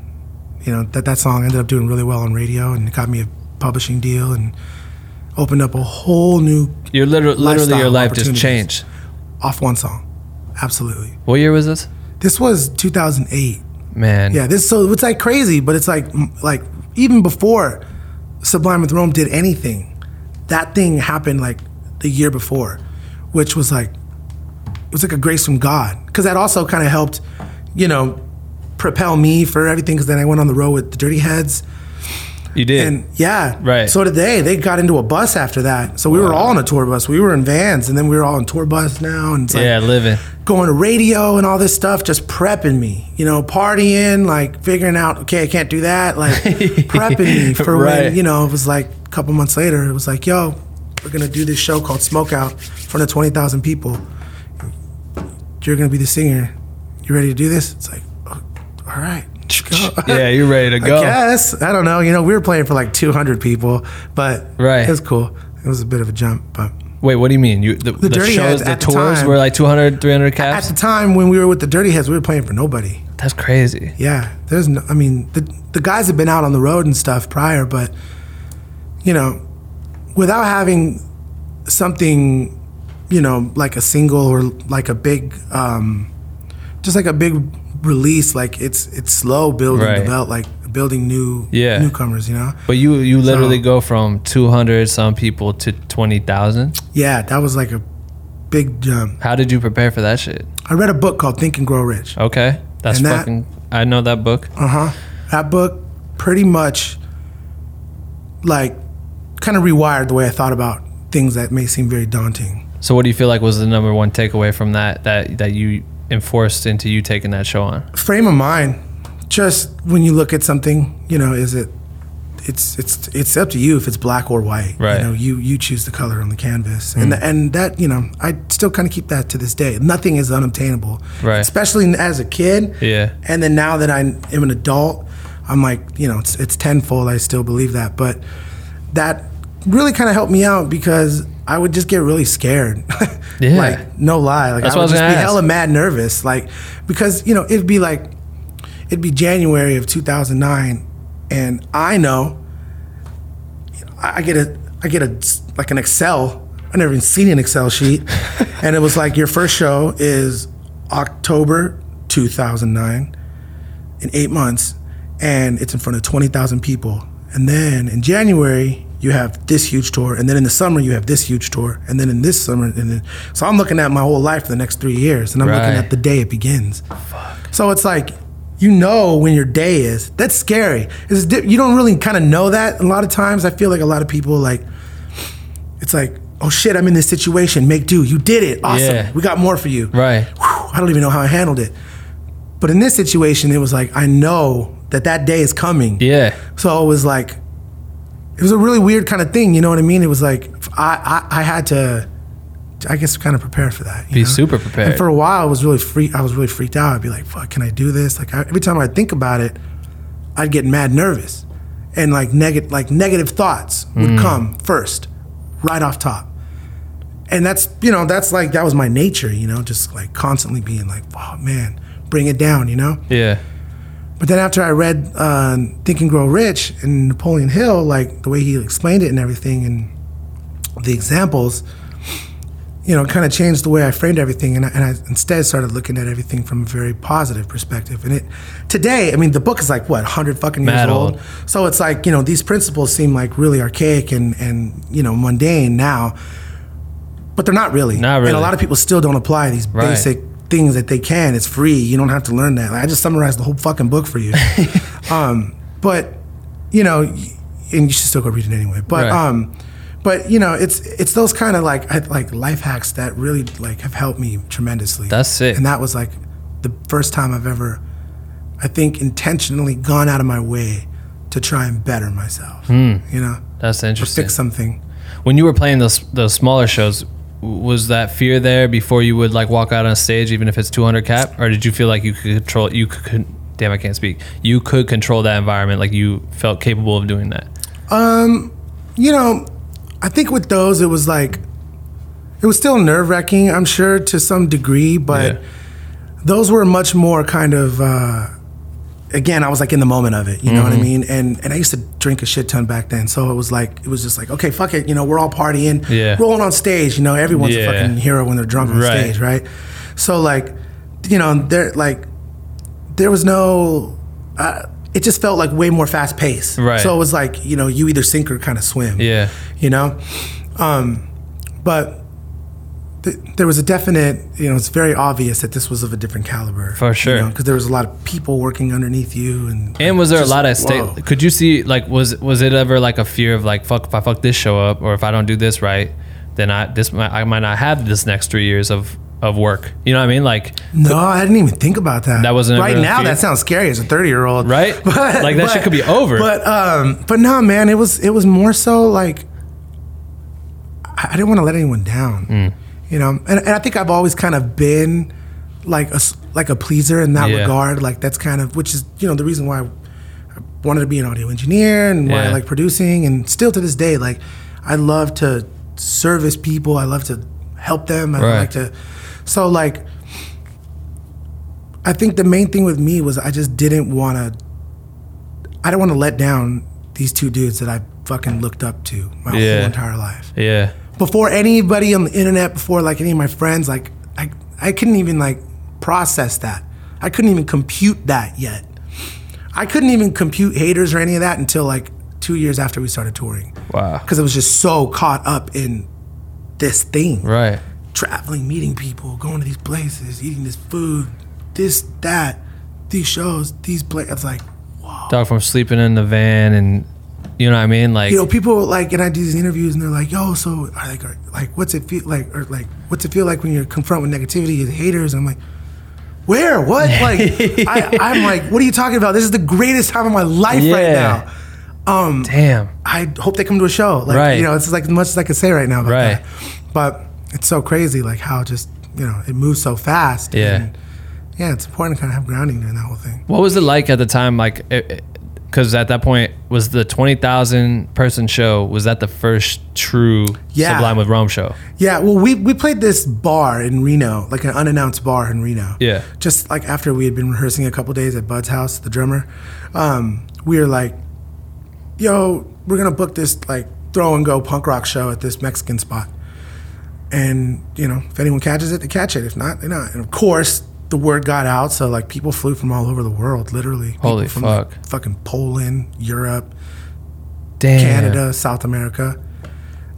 you know that that song ended up doing really well on radio, and it got me a publishing deal, and opened up a whole new. Your literal, literally, your life just changed. Off one song. Absolutely. What year was this? This was two thousand eight. Man. Yeah, this so it's like crazy, but it's like like even before Sublime with Rome did anything, that thing happened like the year before, which was like it was like a grace from God, because that also kind of helped, you know, propel me for everything. Because then I went on the road with the Dirty Heads. You did. And yeah. Right. So did they. They got into a bus after that. So we wow. were all on a tour bus. We were in vans, and then we were all on tour bus now. And it's yeah, like living. Going to radio and all this stuff, just prepping me, you know, partying, like figuring out, okay, I can't do that. Like prepping me for right. when, you know, it was like a couple months later, it was like, yo, we're going to do this show called Smoke Out in front of twenty thousand people. You're going to be the singer. You ready to do this? It's like, oh, all right. Go. Yeah, you're ready to go. I guess. I don't know. You know, we were playing for like two hundred people, but right. it was cool. It was a bit of a jump, but. Wait, what do you mean? You The, the, the shows, the tours the time, were like two hundred, three hundred caps? At the time when we were with the Dirty Heads, we were playing for nobody. That's crazy. Yeah. There's no, I mean, the, the guys had been out on the road and stuff prior, but, you know, without having something, you know, like a single or like a big, um, just like a big, release, like it's it's slow building right. develop, like building new yeah. newcomers, you know. But you you literally so, go from two hundred some people to twenty thousand. Yeah, that was like a big jump. How did you prepare for that shit? I read a book called Think and Grow Rich. Okay, that's that, fucking. I know that book. Uh huh. That book pretty much like kind of rewired the way I thought about things that may seem very daunting. So, what do you feel like was the number one takeaway from that that that you? Enforced into you taking that show on? Frame of mind. Just when you look at something, you know, is it? It's it's it's up to you if it's black or white. Right. You know, you you choose the color on the canvas, mm. and the, and that you know, I still kind of keep that to this day. Nothing is unobtainable. Right. Especially as a kid. Yeah. And then now that I am an adult, I'm like, you know, it's it's tenfold. I still believe that, but that really kind of helped me out because I would just get really scared. Yeah. Like, no lie. Like, that's I would I just be ask. hella mad nervous. Like, because, you know, it'd be like, it'd be January of two thousand nine, and I know, I get a, I get a, like an Excel. I never even seen an Excel sheet. And it was like, your first show is October two thousand nine, in eight months, and it's in front of twenty thousand people. And then in January, you have this huge tour, and then in the summer, you have this huge tour, and then in this summer, and then, so I'm looking at my whole life for the next three years, and I'm right. looking at the day it begins. Fuck. So it's like, you know when your day is. That's scary. It's, you don't really kind of know that a lot of times. I feel like a lot of people, like, it's like, oh shit, I'm in this situation, make do, you did it, awesome, yeah. we got more for you. Right. Whew, I don't even know how I handled it. But in this situation, it was like, I know that that day is coming. Yeah. So it was like, it was a really weird kind of thing, you know what I mean? It was like, I, I, I had to, I guess, kind of prepare for that. You Be know? super prepared. And for a while, I was really freak, I was really freaked out. I'd be like, fuck, can I do this? Like I, every time I'd think about it, I'd get mad nervous. And like, neg- like negative thoughts would mm. come first, right off top. And that's, you know, that's like, that was my nature, you know, just like constantly being like, oh man, bring it down, you know? Yeah. But then after I read uh, Think and Grow Rich and Napoleon Hill, like the way he explained it and everything and the examples, you know, kind of changed the way I framed everything, and I, and I instead started looking at everything from a very positive perspective. And it today, I mean, the book is like, what, one hundred fucking years Mad old? old? So it's like, you know, these principles seem like really archaic and, and you know, mundane now, but they're not really. Not really. And a lot of people still don't apply these right. basic things that they can. It's free. You don't have to learn that. Like, I just summarized the whole fucking book for you. um, but, you know, and you should still go read it anyway. But, right. um, but you know, it's it's those kind of like like life hacks that really like have helped me tremendously. That's sick. And that was like the first time I've ever, I think, intentionally gone out of my way to try and better myself. Mm. You know? That's interesting. Or fix something. When you were playing those those smaller shows, was that fear there before you would like walk out on stage, even if it's two hundred cap, or did you feel like you could control? You could, damn, I can't speak. You could control that environment, like you felt capable of doing that. Um, you know, I think with those, it was like, it was still nerve wracking, I'm sure, to some degree, but yeah. those were much more kind of. Uh, again, I was like in the moment of it, you know mm-hmm. what I mean? And and I used to drink a shit ton back then. So it was like, it was just like, okay, fuck it. You know, we're all partying, yeah. rolling on stage. You know, everyone's yeah. a fucking hero when they're drunk on right. stage, right? So like, you know, there like, there was no, uh, it just felt like way more fast paced. Right. So it was like, you know, you either sink or kind of swim. Yeah. You know? Um, but th- there was a definite, you know, it's very obvious that this was of a different caliber. For sure. Because you know, there was a lot of people working underneath you. And, and was there just a lot at stake? Could you see, like, was was it ever like a fear of like, fuck, if I fuck this show up, or if I don't do this right, then I this might, I might not have this next three years of, of work. You know what I mean? Like, no, could, I didn't even think about that. That wasn't right now. Fear? That sounds scary as a thirty year old. Right? But, like that but, shit could be over. But, um, but no, man, it was, it was more so like, I didn't want to let anyone down. Mm. You know, and, and I think I've always kind of been like a, like a pleaser in that yeah. regard. Like that's kind of, which is, you know, the reason why I wanted to be an audio engineer and why yeah. I like producing. And still to this day, like I love to service people. I love to help them. I right. like to, so like, I think the main thing with me was I just didn't want to, I don't want to let down these two dudes that I fucking looked up to my yeah. whole entire life. Yeah. Before anybody on the internet, before like any of my friends, like I, I couldn't even like process that. I couldn't even compute that yet. I couldn't even compute haters or any of that until like two years after we started touring. Wow. Because I was just so caught up in this thing. Right. Traveling, meeting people, going to these places, eating this food, this, that, these shows, these places. I was like, whoa. Dog, from sleeping in the van and... You know what I mean? Like, you know, people like, and I do these interviews and they're like, yo, so like, or, like, what's it feel like? Or like, what's it feel like when you're confronted with negativity and haters? And I'm like, where, what? Like, I, I'm like, what are you talking about? This is the greatest time of my life yeah. right now. Um, Damn. I hope they come to a show. Like, right. you know, it's like as much as I can say right now about right. that. But it's so crazy, like how just, you know, it moves so fast. Yeah. And yeah, it's important to kind of have grounding during that whole thing. What was it like at the time? Like, it, it, because at that point, was the twenty thousand person show, was that the first true yeah. Sublime with Rome show? Yeah, well, we we played this bar in Reno, like an unannounced bar in Reno. Yeah. Just like after we had been rehearsing a couple days at Bud's house, the drummer, um, we were like, yo, we're gonna book this like throw and go punk rock show at this Mexican spot. And, you know, if anyone catches it, they catch it. If not, they're not. And of course, the word got out. So, like, people flew from all over the world, literally. Holy people from, fuck. Like, fucking Poland, Europe, damn. Canada, South America.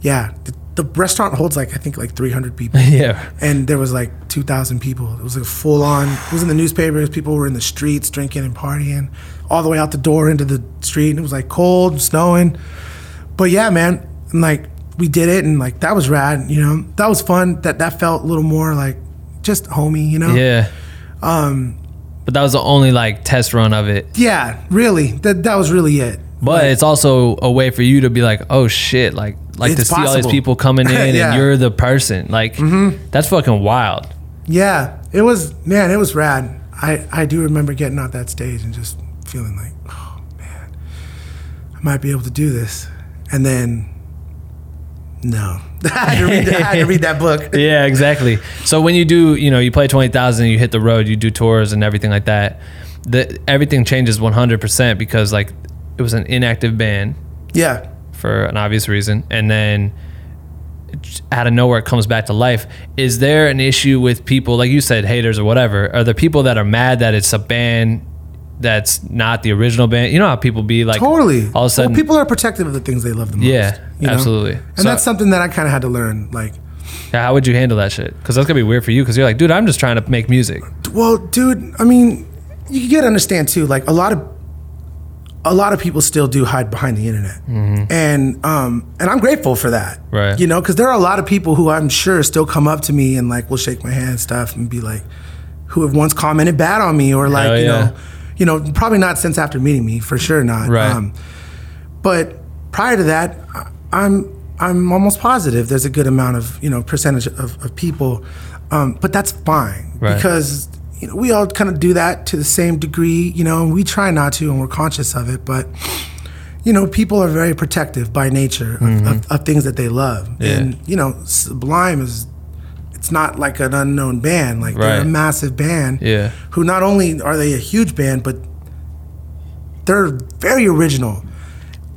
Yeah. The, the restaurant holds, like, I think, like three hundred people. Yeah. And there was, like, two thousand people. It was, like, full on. It was in the newspapers. People were in the streets drinking and partying all the way out the door into the street. And it was, like, cold, snowing. But, yeah, man, and, like, we did it, and like that was rad, you know. That was fun. That that felt a little more like just homey, you know. Yeah. Um, but that was the only like test run of it. Yeah, really. That that was really it. But like, it's also a way for you to be like, oh shit, like like to see possible. all these people coming in, yeah. and you're the person. Like mm-hmm. that's fucking wild. Yeah, it was, man. It was rad. I I do remember getting off that stage and just feeling like, oh man, I might be able to do this, and then. No, I, had to read that, I had to read that book. Yeah, exactly. So when you do, you know, you play twenty thousand, you hit the road, you do tours and everything like that, the, everything changes one hundred percent because like it was an inactive band. Yeah. For an obvious reason. And then out of nowhere, it comes back to life. Is there an issue with people, like you said, haters or whatever? Are there people that are mad that it's a band that's not the original band? You know how people be like, totally. All of a sudden, well, people are protective of the things they love the most. Yeah, you know? Absolutely. And so, that's something that I kind of had to learn. Like, yeah, how would you handle that shit? Because that's gonna be weird for you. Because you're like, dude, I'm just trying to make music. Well, dude, I mean, you gotta understand too. Like a lot of, a lot of people still do hide behind the internet, mm-hmm. and um, and I'm grateful for that. Right. You know, because there are a lot of people who I'm sure still come up to me and like will shake my hand and stuff and be like, who have once commented bad on me or like, oh, you yeah. know. You know, probably not since after meeting me, for sure not. Right. Um, but prior to that, I'm I'm almost positive there's a good amount of, you know, percentage of, of people. Um, but that's fine. Right. Because, you know, we all kind of do that to the same degree, you know, and we try not to and we're conscious of it. But, you know, people are very protective by nature of, mm-hmm. of, of things that they love. Yeah. And, you know, Sublime is... It's not like an unknown band. Like right. They're a massive band. Yeah. Who not only are they a huge band, but they're very original.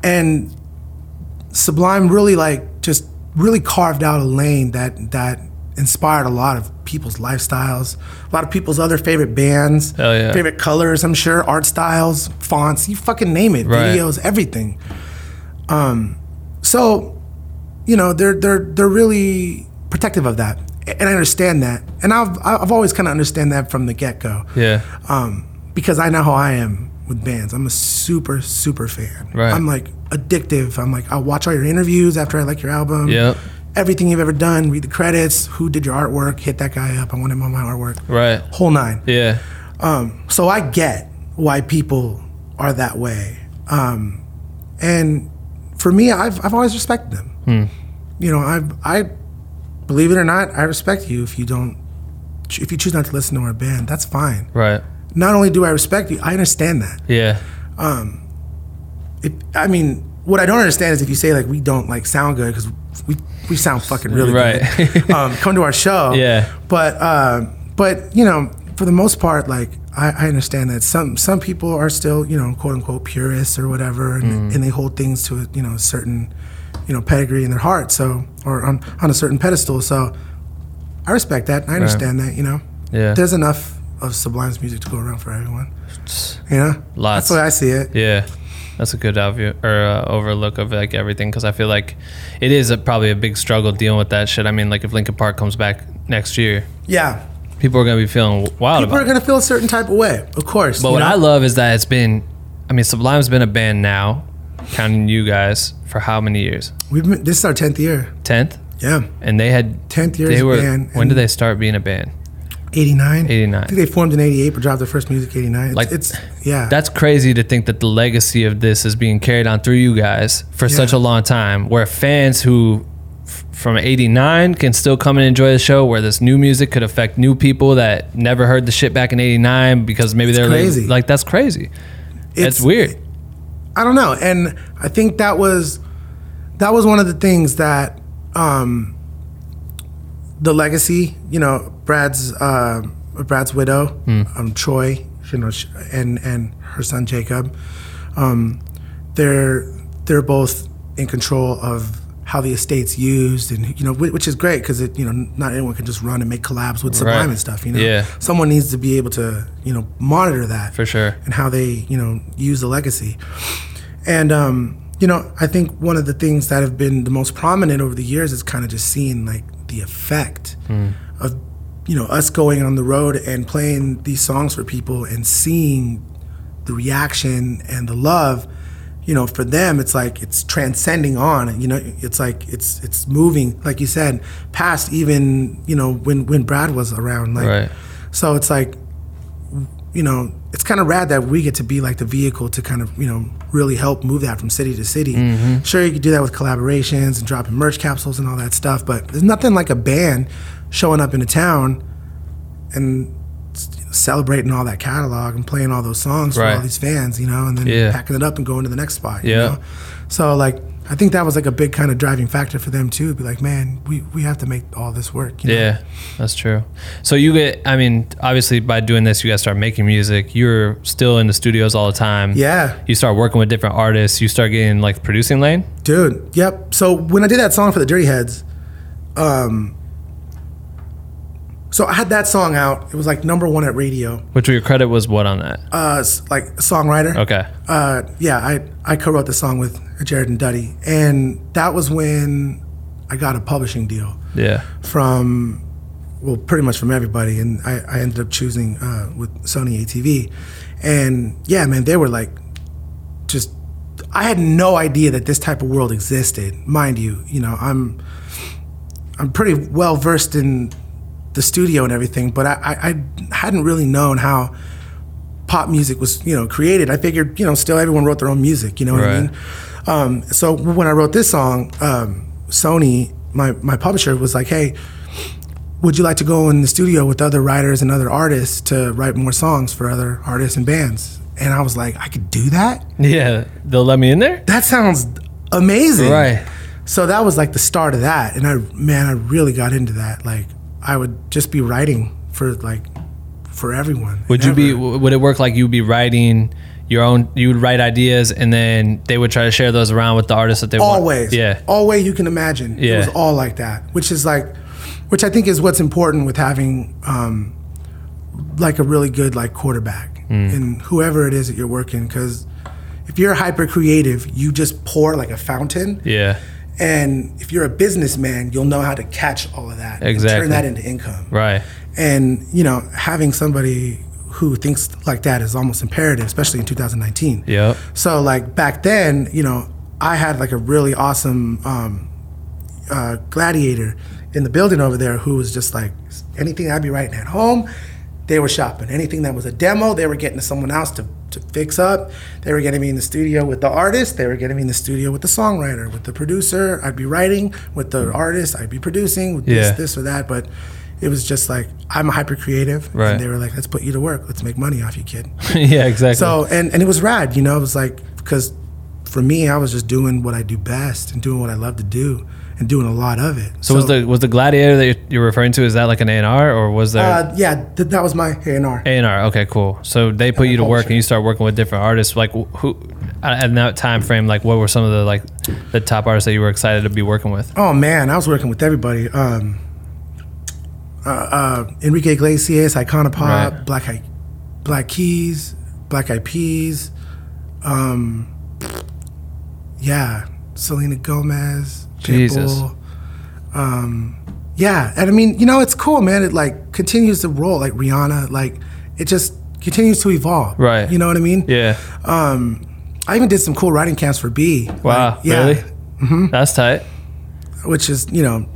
And Sublime really like just really carved out a lane that that inspired a lot of people's lifestyles, a lot of people's other favorite bands, hell yeah. favorite colors, I'm sure, art styles, fonts, you fucking name it, right. videos, everything. Um, so, you know, they're they're they're really protective of that. And I understand that, and I've I've always kind of understand that from the get go. Yeah. Um, because I know how I am with bands. I'm a super super fan. Right. I'm like addictive. I'm like I'll watch all your interviews after I like your album. Yep. Everything you've ever done. Read the credits. Who did your artwork? Hit that guy up. I want him on my artwork. Right. Whole nine. Yeah. Um. So I get why people are that way. Um. And for me, I've I've always respected them. Hmm. You know, I've I. Believe it or not, I respect you if you don't, if you choose not to listen to our band, that's fine. Right. Not only do I respect you, I understand that. Yeah. Um, it, I mean, what I don't understand is if you say like we don't like sound good because we we sound fucking really right. good. Um, come to our show. Yeah. But uh, but you know, for the most part, like I, I understand that some some people are still, you know, quote unquote purists or whatever, and, mm. and they hold things to a, you know, a certain, you know, pedigree in their heart, so, or on, on a certain pedestal. So I respect that. I understand right. that, you know. Yeah. There's enough of Sublime's music to go around for everyone. You know? Lots. That's the way I see it. Yeah. That's a good overview, or uh, overlook of like everything, because I feel like it is a, probably a big struggle dealing with that shit. I mean, like if Linkin Park comes back next year. Yeah. People are going to be feeling wild People about are going to feel a certain type of way, of course. But what know? I love is that it's been, I mean, Sublime's been a band now, counting you guys, for how many years? We've been, this is our tenth year. Tenth? Yeah. And they had tenth year. They were. Band when did they start being a band? eighty-nine eighty-nine I think they formed in eighty-eight but dropped their first music in eighty-nine Like it's, it's yeah. That's crazy to think that the legacy of this is being carried on through you guys for yeah. such a long time. Where fans who f- from eighty-nine can still come and enjoy the show. Where this new music could affect new people that never heard the shit back in eighty-nine because maybe it's they're crazy. Like, like that's crazy. It's that's weird. It, I don't know, and I think that was that was one of the things that um, the legacy, you know, Brad's uh, Brad's widow, mm. um, Troy, you know, and and her son Jacob, um, they're they're both in control of how the estate's used, and you know, which is great because it, you know, not anyone can just run and make collabs with Sublime right. and stuff. You know, yeah. someone needs to be able to, you know, monitor that for sure, and how they, you know, use the legacy. And um, you know, I think one of the things that have been the most prominent over the years is kind of just seeing like the effect mm. of, you know, us going on the road and playing these songs for people and seeing the reaction and the love. You know, for them, it's like it's transcending on. You know, it's like it's it's moving, like you said, past even, you know, when when Brad was around. Like, right. So it's like, you know, it's kind of rad that we get to be like the vehicle to kind of, you know, really help move that from city to city. Mm-hmm. Sure, you could do that with collaborations and dropping merch capsules and all that stuff, but there's nothing like a band showing up in a town and celebrating all that catalog and playing all those songs right. for all these fans, you know, and then yeah. packing it up and going to the next spot. Yeah. You know? So like, I think that was like a big kind of driving factor for them too. Be like, man, we, we have to make all this work. You yeah, know? That's true. So you get, I mean, obviously by doing this, you guys start making music. You're still in the studios all the time. Yeah. You start working with different artists. You start getting like producing lane. Dude. Yep. So when I did that song for the Dirty Heads, um, so I had that song out. It was like number one at radio. Which your credit was what on that? Uh, like songwriter. Okay. Uh, yeah, I, I co-wrote the song with Jared and Duddy. And that was when I got a publishing deal. Yeah. From, well, pretty much from everybody. And I, I ended up choosing uh, with Sony A T V. And yeah, man, they were like, just, I had no idea that this type of world existed. Mind you, you know, I'm, I'm pretty well versed in the studio and everything, but I, I hadn't really known how pop music was, you know, created. I figured, you know, still everyone wrote their own music, you know what right. I mean? Um, so when I wrote this song, um, Sony, my, my publisher was like, hey, would you like to go in the studio with other writers and other artists to write more songs for other artists and bands? And I was like, I could do that? Yeah, they'll let me in there? That sounds amazing. Right. So that was like the start of that. And I, man, I really got into that. Like, I would just be writing for like, for everyone. Would you ever. be, would it work like you would be writing your own, you would write ideas and then they would try to share those around with the artists that they want? Always. Yeah. All way you can imagine. Yeah. It was all like that, which is like, which I think is what's important with having um, like a really good like quarterback mm. and whoever it is that you're working. Cause if you're hyper creative, you just pour like a fountain. Yeah. And if you're a businessman, you'll know how to catch all of that exactly. and turn that into income. Right. And, you know, having somebody who thinks like that is almost imperative, especially in two thousand nineteen. Yeah. So, like, back then, you know, I had, like, a really awesome um, uh, gladiator in the building over there who was just like, anything I'd be writing at home, they were shopping. Anything that was a demo, they were getting to someone else to, to fix up. They were getting me in the studio with the artist. They were getting me in the studio with the songwriter, with the producer. I'd be writing with the artist. I'd be producing with yeah. this, this or that. But it was just like, I'm a hyper creative. Right. And they were like, let's put you to work. Let's make money off you, kid. Yeah, exactly. So, and, and it was rad, you know, it was like, because for me, I was just doing what I do best and doing what I love to do. And doing a lot of it. So, so was the was the gladiator that you're referring to? Is that like an A and R or was there? Uh, yeah, th- that was my A and R. A and R. Okay, cool. So they put and you to work, sure. and you start working with different artists. Like who at that time frame? Like what were some of the like the top artists that you were excited to be working with? Oh man, I was working with everybody. Um, uh, uh, Enrique Iglesias, Iconopop, right. Black I- Black Keys, Black Eyed Peas. Um, yeah, Selena Gomez. Jesus. Um, yeah, and I mean, you know, it's cool, man. It like continues to roll, like Rihanna, like it just continues to evolve. Right. You know what I mean? Yeah. Um, I even did some cool writing camps for B. Wow, like, yeah. Really? Mm-hmm. That's tight. Which is, you know,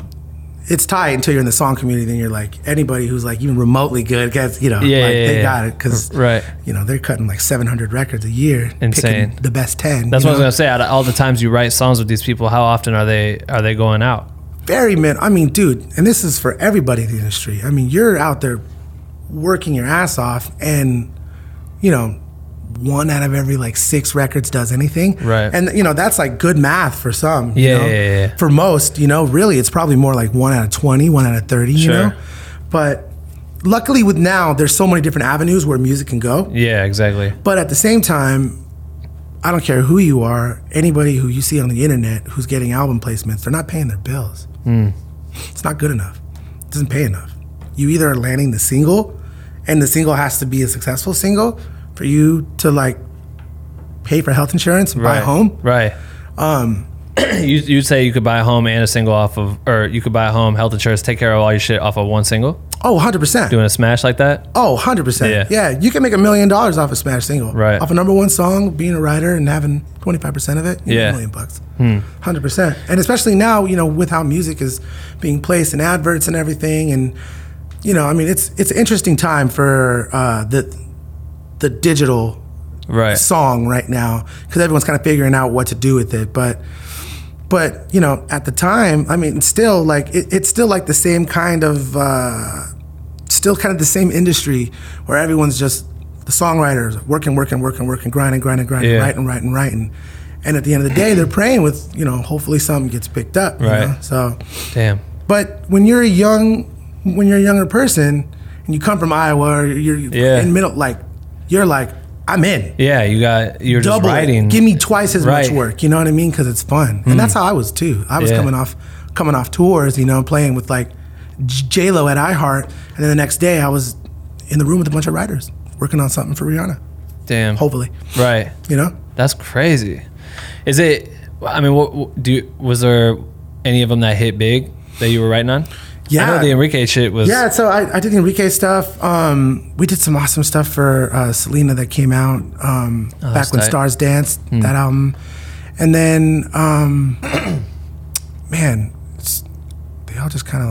it's tight until you're in the song community. Then you're like, anybody who's like even remotely good gets, you know, yeah, like yeah, they yeah. got it because, right. you know, they're cutting like seven hundred records a year. Insane. Picking the best ten. That's what know? I was gonna say. Out of all the times you write songs with these people, how often are they are they going out? Very min. I mean, dude, and this is for everybody in the industry. I mean, you're out there working your ass off, and you know, one out of every like six records does anything. Right. And you know, that's like good math for some. Yeah, you know? yeah, yeah. For most, you know, really it's probably more like one out of twenty, one out of thirty, sure. you know? But luckily with now, there's so many different avenues where music can go. Yeah, exactly. But at the same time, I don't care who you are, anybody who you see on the internet who's getting album placements, they're not paying their bills. Mm. It's not good enough. It doesn't pay enough. You either are landing the single, and the single has to be a successful single for you to like pay for health insurance and right. buy a home. Right. Um, you, you'd say you could buy a home and a single off of, or you could buy a home, health insurance, take care of all your shit off of one single? Oh, one hundred percent. Doing a smash like that? Oh, one hundred percent. Yeah, yeah, you can make a million dollars off a smash single. Right. Off a number one song, being a writer and having twenty-five percent of it, you yeah. get a million bucks. Hmm. one hundred percent. And especially now, you know, with how music is being placed in adverts and everything. And, you know, I mean, it's it's an interesting time for uh, the the digital right. song right now, because everyone's kind of figuring out what to do with it. But, but you know, at the time, I mean, still like, it, it's still like the same kind of, uh, still kind of the same industry where everyone's just, the songwriters working, working, working, working, grinding, grinding, grinding, yeah. writing, writing, writing. And at the end of the day, they're praying with, you know, hopefully something gets picked up. Right. You know? So, damn. But when you're a young, when you're a younger person and you come from Iowa or you're yeah. in middle, like, you're like, I'm in. Yeah, you got, you're double, just writing. Give me twice as right. much work, you know what I mean? Because it's fun. Mm. And that's how I was too. I was yeah. coming off coming off tours, you know, playing with like J-Lo at iHeart. And then the next day I was in the room with a bunch of writers working on something for Rihanna. Damn. Hopefully. Right. You know? That's crazy. Is it, I mean, what, what do you, was there any of them that hit big that you were writing on? Yeah. I know the Enrique shit was... Yeah, so I, I did the Enrique stuff. Um, we did some awesome stuff for uh, Selena that came out um, oh, back when tight. Stars Danced, mm. that album. And then, um, man, it's, they all just kind of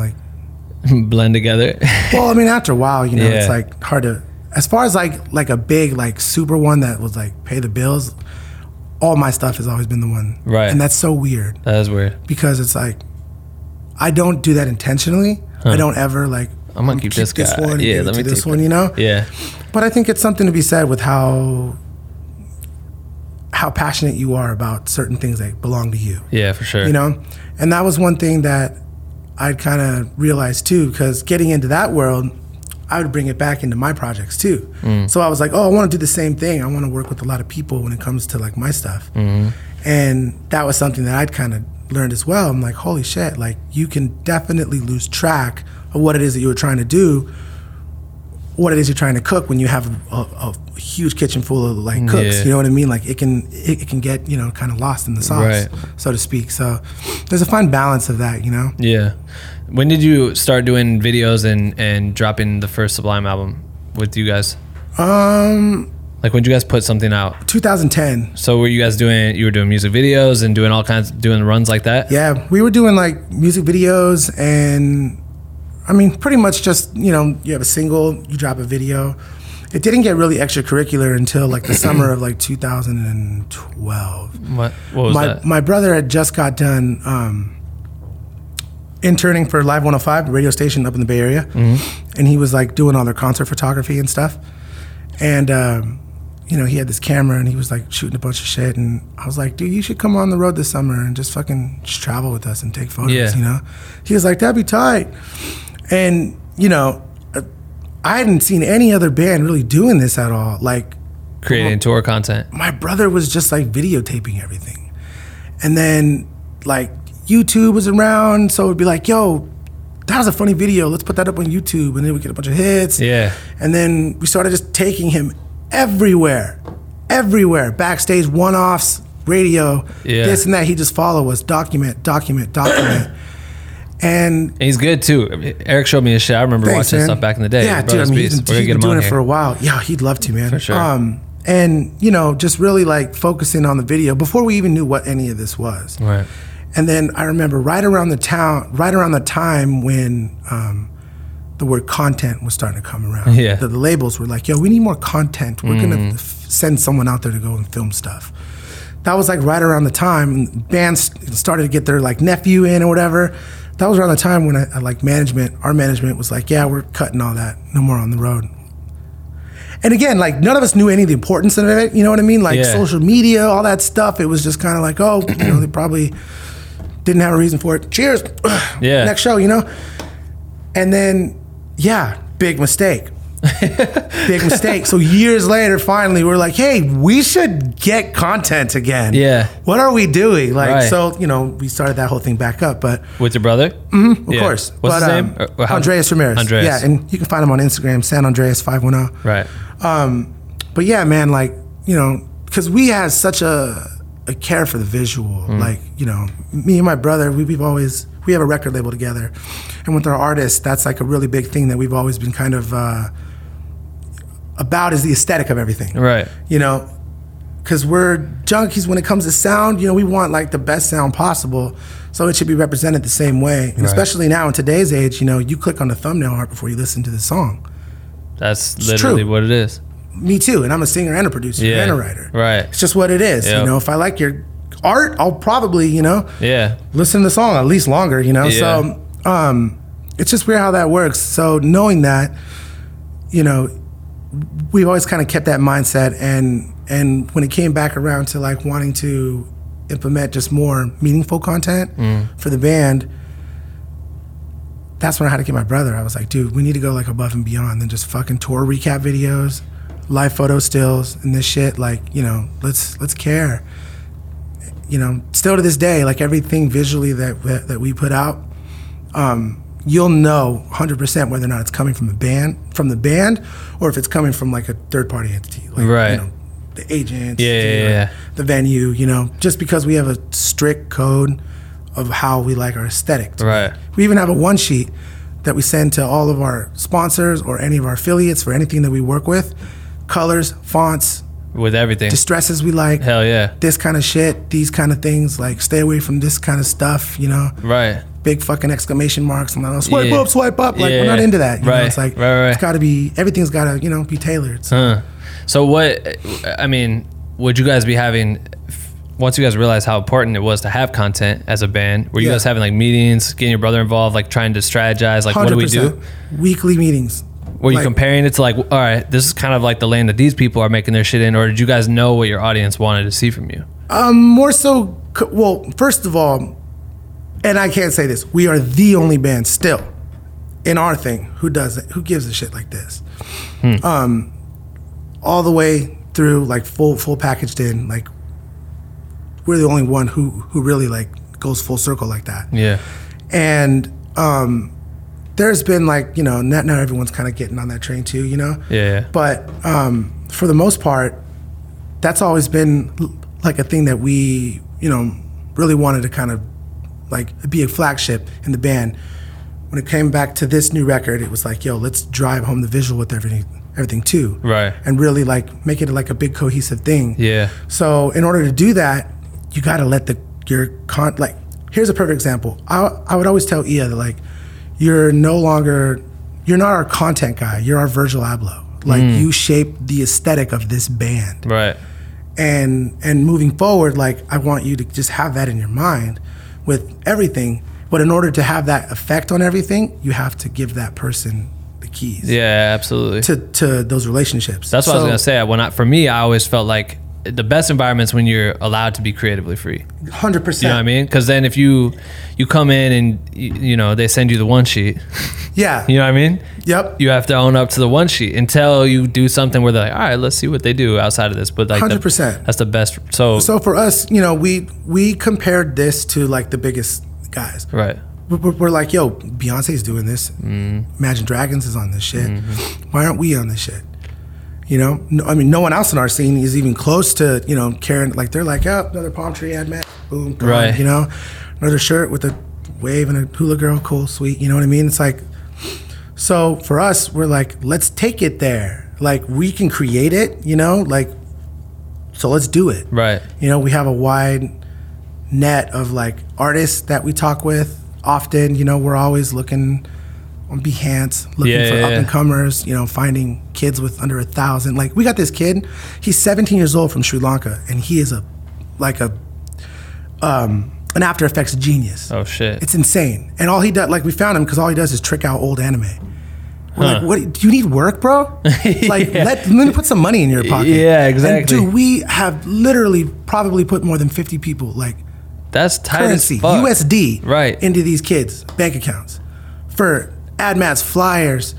like... blend together? Well, I mean, after a while, you know, yeah. it's like hard to... As far as like like a big, like super one that was like pay the bills, all my stuff has always been the one. Right. And that's so weird. That is weird. Because it's like... I don't do that intentionally. Huh. I don't ever like, I'm gonna keep, keep this, this guy. One, yeah, let me do this one, you know? Yeah. But I think it's something to be said with how how passionate you are about certain things that belong to you. Yeah, for sure. You know? And that was one thing that I'd kind of realized too, because getting into that world, I would bring it back into my projects too. Mm. So I was like, oh, I want to do the same thing. I want to work with a lot of people when it comes to like my stuff. Mm-hmm. And that was something that I'd kind of learned as well. I'm like, holy shit, like you can definitely lose track of what it is that you were trying to do, what it is you're trying to cook when you have a, a, a huge kitchen full of like cooks, yeah. you know what I mean? Like it can it, it can get, you know, kind of lost in the sauce, right. so to speak. So there's a fun balance of that, you know? Yeah. When did you start doing videos and, and dropping the first Sublime album with you guys? Um... Like when did you guys put something out? twenty ten. So were you guys doing, you were doing music videos and doing all kinds, doing runs like that? Yeah, we were doing like music videos and I mean, pretty much just, you know, you have a single, you drop a video. It didn't get really extracurricular until like the summer of like two thousand twelve. What, what was my, that? My brother had just got done um, interning for Live one oh five, a radio station up in the Bay Area. Mm-hmm. And he was like doing all their concert photography and stuff. And, um, you know, he had this camera and he was like shooting a bunch of shit. And I was like, dude, you should come on the road this summer and just fucking just travel with us and take photos, yeah. you know? He was like, that'd be tight. And, you know, I hadn't seen any other band really doing this at all. Like creating um, tour content. My brother was just like videotaping everything. And then like YouTube was around. So it'd be like, yo, that was a funny video. Let's put that up on YouTube. And then we get a bunch of hits. Yeah. And then we started just taking him everywhere, everywhere, backstage, one-offs, radio, yeah. this and that. He just follow us, document, document, document. and, and he's good too. Eric showed me his shit. I remember thanks, watching man. Stuff back in the day. Yeah, dude, I mean, he's been, he's been doing it here. For a while. Yeah, he'd love to, man. For sure. Um, and, you know, just really like focusing on the video before we even knew what any of this was. Right. And then I remember right around the town, right around the time when um, the word content was starting to come around. Yeah. The, the labels were like, "Yo, we need more content. We're mm. gonna f- send someone out there to go and film stuff." That was like right around the time bands started to get their like nephew in or whatever. That was around the time when I, I like management, our management was like, "Yeah, we're cutting all that. No more on the road." And again, like none of us knew any of the importance of it. You know what I mean? Like yeah. social media, all that stuff. It was just kind of like, "Oh, you know, they probably." Didn't have a reason for it. Cheers. Yeah. Next show, you know? And then, yeah, big mistake. Big mistake. So years later, finally, we're like, hey, we should get content again. Yeah. What are we doing? Like, right. So, you know, we started that whole thing back up. But with your brother? Mm-hmm, of yeah. course. What's but, his name? Um, Andreas Ramirez. Andreas. Yeah, and you can find him on Instagram, San Andreas five one zero. Right. Um, but yeah, man, like, you know, because we had such a, a care for the visual. Mm. Like, you know, me and my brother, we, we've always, we have a record label together. And with our artists, that's like a really big thing that we've always been kind of... Uh, about is the aesthetic of everything. Right. You know, because we're junkies when it comes to sound. You know, we want like the best sound possible, so it should be represented the same way. And right. especially now in today's age, you know, you click on the thumbnail art before you listen to the song. That's it's literally true. What it is. Me too, and I'm a singer and a producer yeah. and a writer. Right. It's just what it is. Yep. You know, if I like your art, I'll probably, you know, yeah. listen to the song at least longer, you know. Yeah. So um, it's just weird how that works. So knowing that, you know, we've always kind of kept that mindset, and and when it came back around to like wanting to implement just more meaningful content mm. for the band, that's when I had to get my brother. I was like, dude, we need to go like above and beyond than just fucking tour recap videos, live photo stills, and this shit. Like, you know, let's let's care. You know, still to this day, like everything visually that that we put out, um, you'll know one hundred percent whether or not it's coming from a band, from the band, or if it's coming from like a third-party entity, like right. you know, the agents, yeah, the, yeah, yeah. the venue. You know, just because we have a strict code of how we like our aesthetic. Right. We even have a one sheet that we send to all of our sponsors or any of our affiliates for anything that we work with, colors, fonts, with everything, distresses we like. Hell yeah. This kind of shit, these kind of things. Like, stay away from this kind of stuff. You know. Right. Big fucking exclamation marks and like, swipe yeah. up, swipe up. Like yeah. we're not into that. You right. know, it's like right, right. it's got to be, everything's got to, you know, be tailored. So. Huh. So what? I mean, would you guys be having, once you guys realized how important it was to have content as a band, were you yeah. guys having like meetings, getting your brother involved, like trying to strategize, like one hundred percent. What do we do? Weekly meetings. Were you like, comparing it to like, all right, this is kind of like the lane that these people are making their shit in, or did you guys know what your audience wanted to see from you? Um, more so, well, first of all. And I can't say this, we are the only band still in our thing who does it, who gives a shit like this. Hmm. Um, all the way through, like full full packaged in, like we're the only one who who really like goes full circle like that. Yeah. And um, there's been like, you know, not, not everyone's kind of getting on that train too, you know? Yeah. But um, for the most part, that's always been like a thing that we, you know, really wanted to kind of like be a flagship in the band. When it came back to this new record, it was like, yo, let's drive home the visual with everything, everything too. Right. And really like make it like a big cohesive thing. Yeah. So in order to do that, you gotta let the, your con, like, here's a perfect example. I I would always tell Ia that like, you're no longer, you're not our content guy, you're our Virgil Abloh. Like mm. you shape the aesthetic of this band. Right. And and moving forward, like I want you to just have that in your mind with everything, but in order to have that effect on everything, you have to give that person the keys. Yeah, absolutely. To to those relationships. That's what so, I was gonna say. When I, for me, I always felt like the best environment's when you're allowed to be creatively free. one hundred percent. You know what I mean? Because then if you you come in and you, you know they send you the one sheet. Yeah. You know what I mean? Yep. You have to own up to the one sheet until you do something where they're like, all right, let's see what they do outside of this. But like, one hundred percent. The, that's the best. So so for us, you know, we we compared this to like the biggest guys. Right. We're, we're like, yo, Beyonce's doing this. Mm. Imagine Dragons is on this shit. Mm-hmm. Why aren't we on this shit? You know, no, I mean, no one else in our scene is even close to, you know, caring. Like, they're like, oh, another palm tree ad, man, boom, gone, right. you know, another shirt with a wave and a hula girl, cool, sweet, you know what I mean? It's like, so for us, we're like, let's take it there. Like, we can create it, you know, like, so let's do it. Right. You know, we have a wide net of, like, artists that we talk with often. You know, we're always looking on Behance, looking yeah, for yeah, up-and-comers, yeah. you know, finding kids with under a thousand. Like, we got this kid, he's seventeen years old from Sri Lanka, and he is a, like a, um, an After Effects genius. Oh, shit. It's insane. And all he does, like, we found him because all he does is trick out old anime. We're huh. like, what, do you need work, bro? Like, yeah. let, let me put some money in your pocket. Yeah, exactly. And, dude, we have literally probably put more than fifty people, like, that's tight currency, as fuck. U S D, right. into these kids' bank accounts for... AdMats, flyers,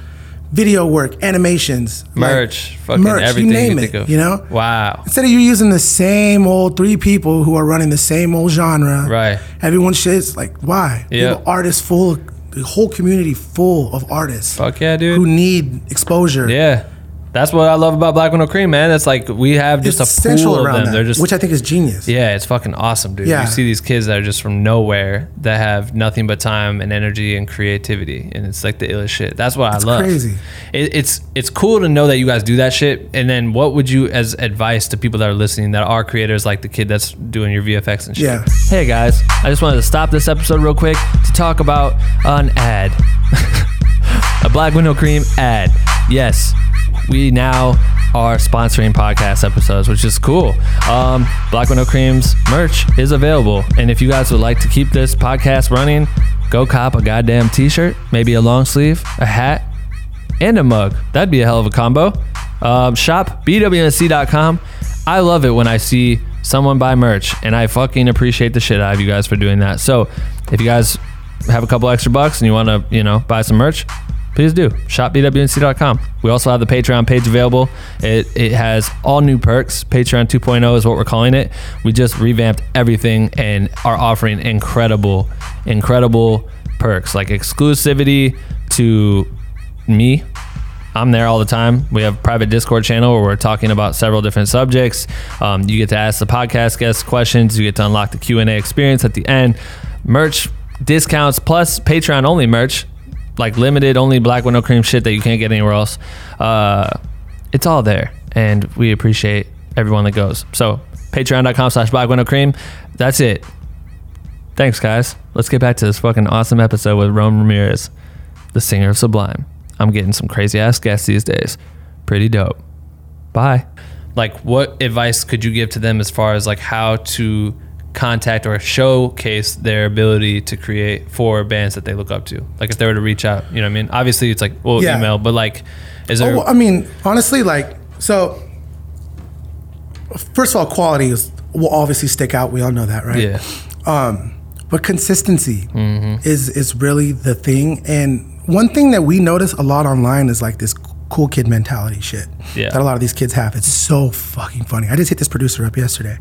video work, animations, merch, like, fucking merch, everything you name you it, think of. You know? Wow. Instead of you using the same old three people who are running the same old genre, right? Everyone shits, like, why? Yeah. You have artists full, the whole community full of artists. Fuck yeah, dude. Who need exposure. Yeah. That's what I love about Black Window Cream, man. That's like, we have just it's a pool of them. That, They're just, which I think is genius. Yeah, it's fucking awesome, dude. Yeah. You see these kids that are just from nowhere that have nothing but time and energy and creativity, and it's like the illest shit. That's what That's I love. Crazy. It, it's it's cool to know that you guys do that shit. And then, what would you as advice to people that are listening that are creators, like the kid that's doing your V F X and shit? Yeah. Hey guys, I just wanted to stop this episode real quick to talk about an ad, a Black Window Cream ad. Yes. We now are sponsoring podcast episodes, which is cool. Um, Black Window Cream's merch is available. And if you guys would like to keep this podcast running, go cop a goddamn t-shirt, maybe a long sleeve, a hat, and a mug. That'd be a hell of a combo. Um, shop B W N C dot com. I love it when I see someone buy merch, and I fucking appreciate the shit out of you guys for doing that. So if you guys have a couple extra bucks and you want to, you know, buy some merch, please do. Shop B W N C dot com. We also have the Patreon page available. It it has all new perks. Patreon two point oh is what we're calling it. We just revamped everything and are offering incredible, incredible perks, like exclusivity to me. I'm there all the time. We have a private Discord channel where we're talking about several different subjects. Um, you get to ask the podcast guests questions. You get to unlock the Q and A experience at the end. Merch discounts plus Patreon only merch. Like limited only Black Window Cream shit that you can't get anywhere else. Uh, it's all there, and we appreciate everyone that goes. So patreon dot com slash Black Window Cream. That's it. Thanks, guys. Let's get back to this fucking awesome episode with Rome Ramirez, the singer of Sublime. I'm getting some crazy ass guests these days. Pretty dope. Bye. Like, what advice could you give to them as far as like how to contact or showcase their ability to create for bands that they look up to? Like if they were to reach out, you know what I mean? Obviously it's like, well, yeah. email, but like, is there... Oh, well, I mean, honestly, like, so first of all, quality is, will obviously stick out. We all know that, right? Yeah. Um, but consistency mm-hmm. is, is really the thing. And one thing that we notice a lot online is like this cool kid mentality shit yeah. that a lot of these kids have. It's so fucking funny. I just hit this producer up yesterday.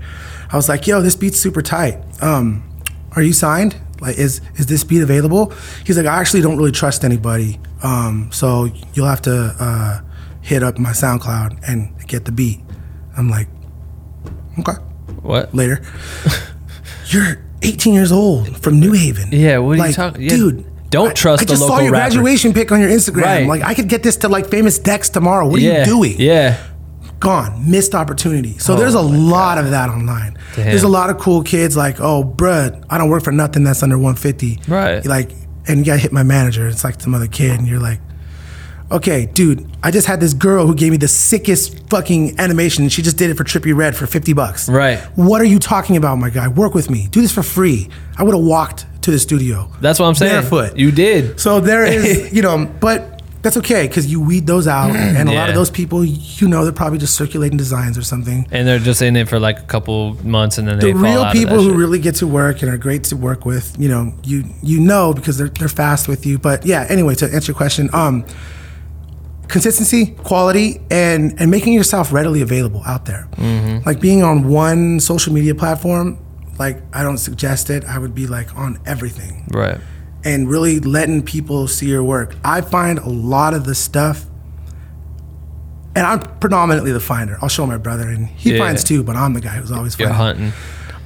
I was like, yo, this beat's super tight. Um, are you signed? Like, is is this beat available? He's like, I actually don't really trust anybody. Um, so you'll have to uh, hit up my SoundCloud and get the beat. I'm like, okay. What? Later. You're eighteen years old from New Haven. Yeah, what are like, you talking? Yeah. Dude. Don't trust I, the I local rapper. I just saw your rapper. graduation pic on your Instagram. Right. Like, I could get this to like Famous Dex tomorrow. What are yeah. you doing? Yeah. Gone. Missed opportunity. So oh there's a lot God. of that online. Damn. There's a lot of cool kids like, oh, bruh, I don't work for nothing that's under one fifty. Right. Like, and you got to hit my manager. It's like some other kid. And you're like, okay, dude, I just had this girl who gave me the sickest fucking animation. She just did it for Trippie Redd for fifty bucks. Right. What are you talking about, my guy? Work with me. Do this for free. I would have walked to the studio. That's what I'm saying. Barefoot. You did. So there is, you know, but that's okay because you weed those out, and a yeah. lot of those people, you know, they're probably just circulating designs or something. And they're just in it for like a couple months, and then the they fall out. The real people who shit. really get to work and are great to work with, you know, you you know because they're they're fast with you. But yeah, anyway, to answer your question, um, consistency, quality, and and making yourself readily available out there, mm-hmm. like being on one social media platform. Like, I don't suggest it. I would be like on everything. Right. And really letting people see your work. I find a lot of the stuff, and I'm predominantly the finder. I'll show my brother, and he yeah. finds too, but I'm the guy who's always finding. You're hunting.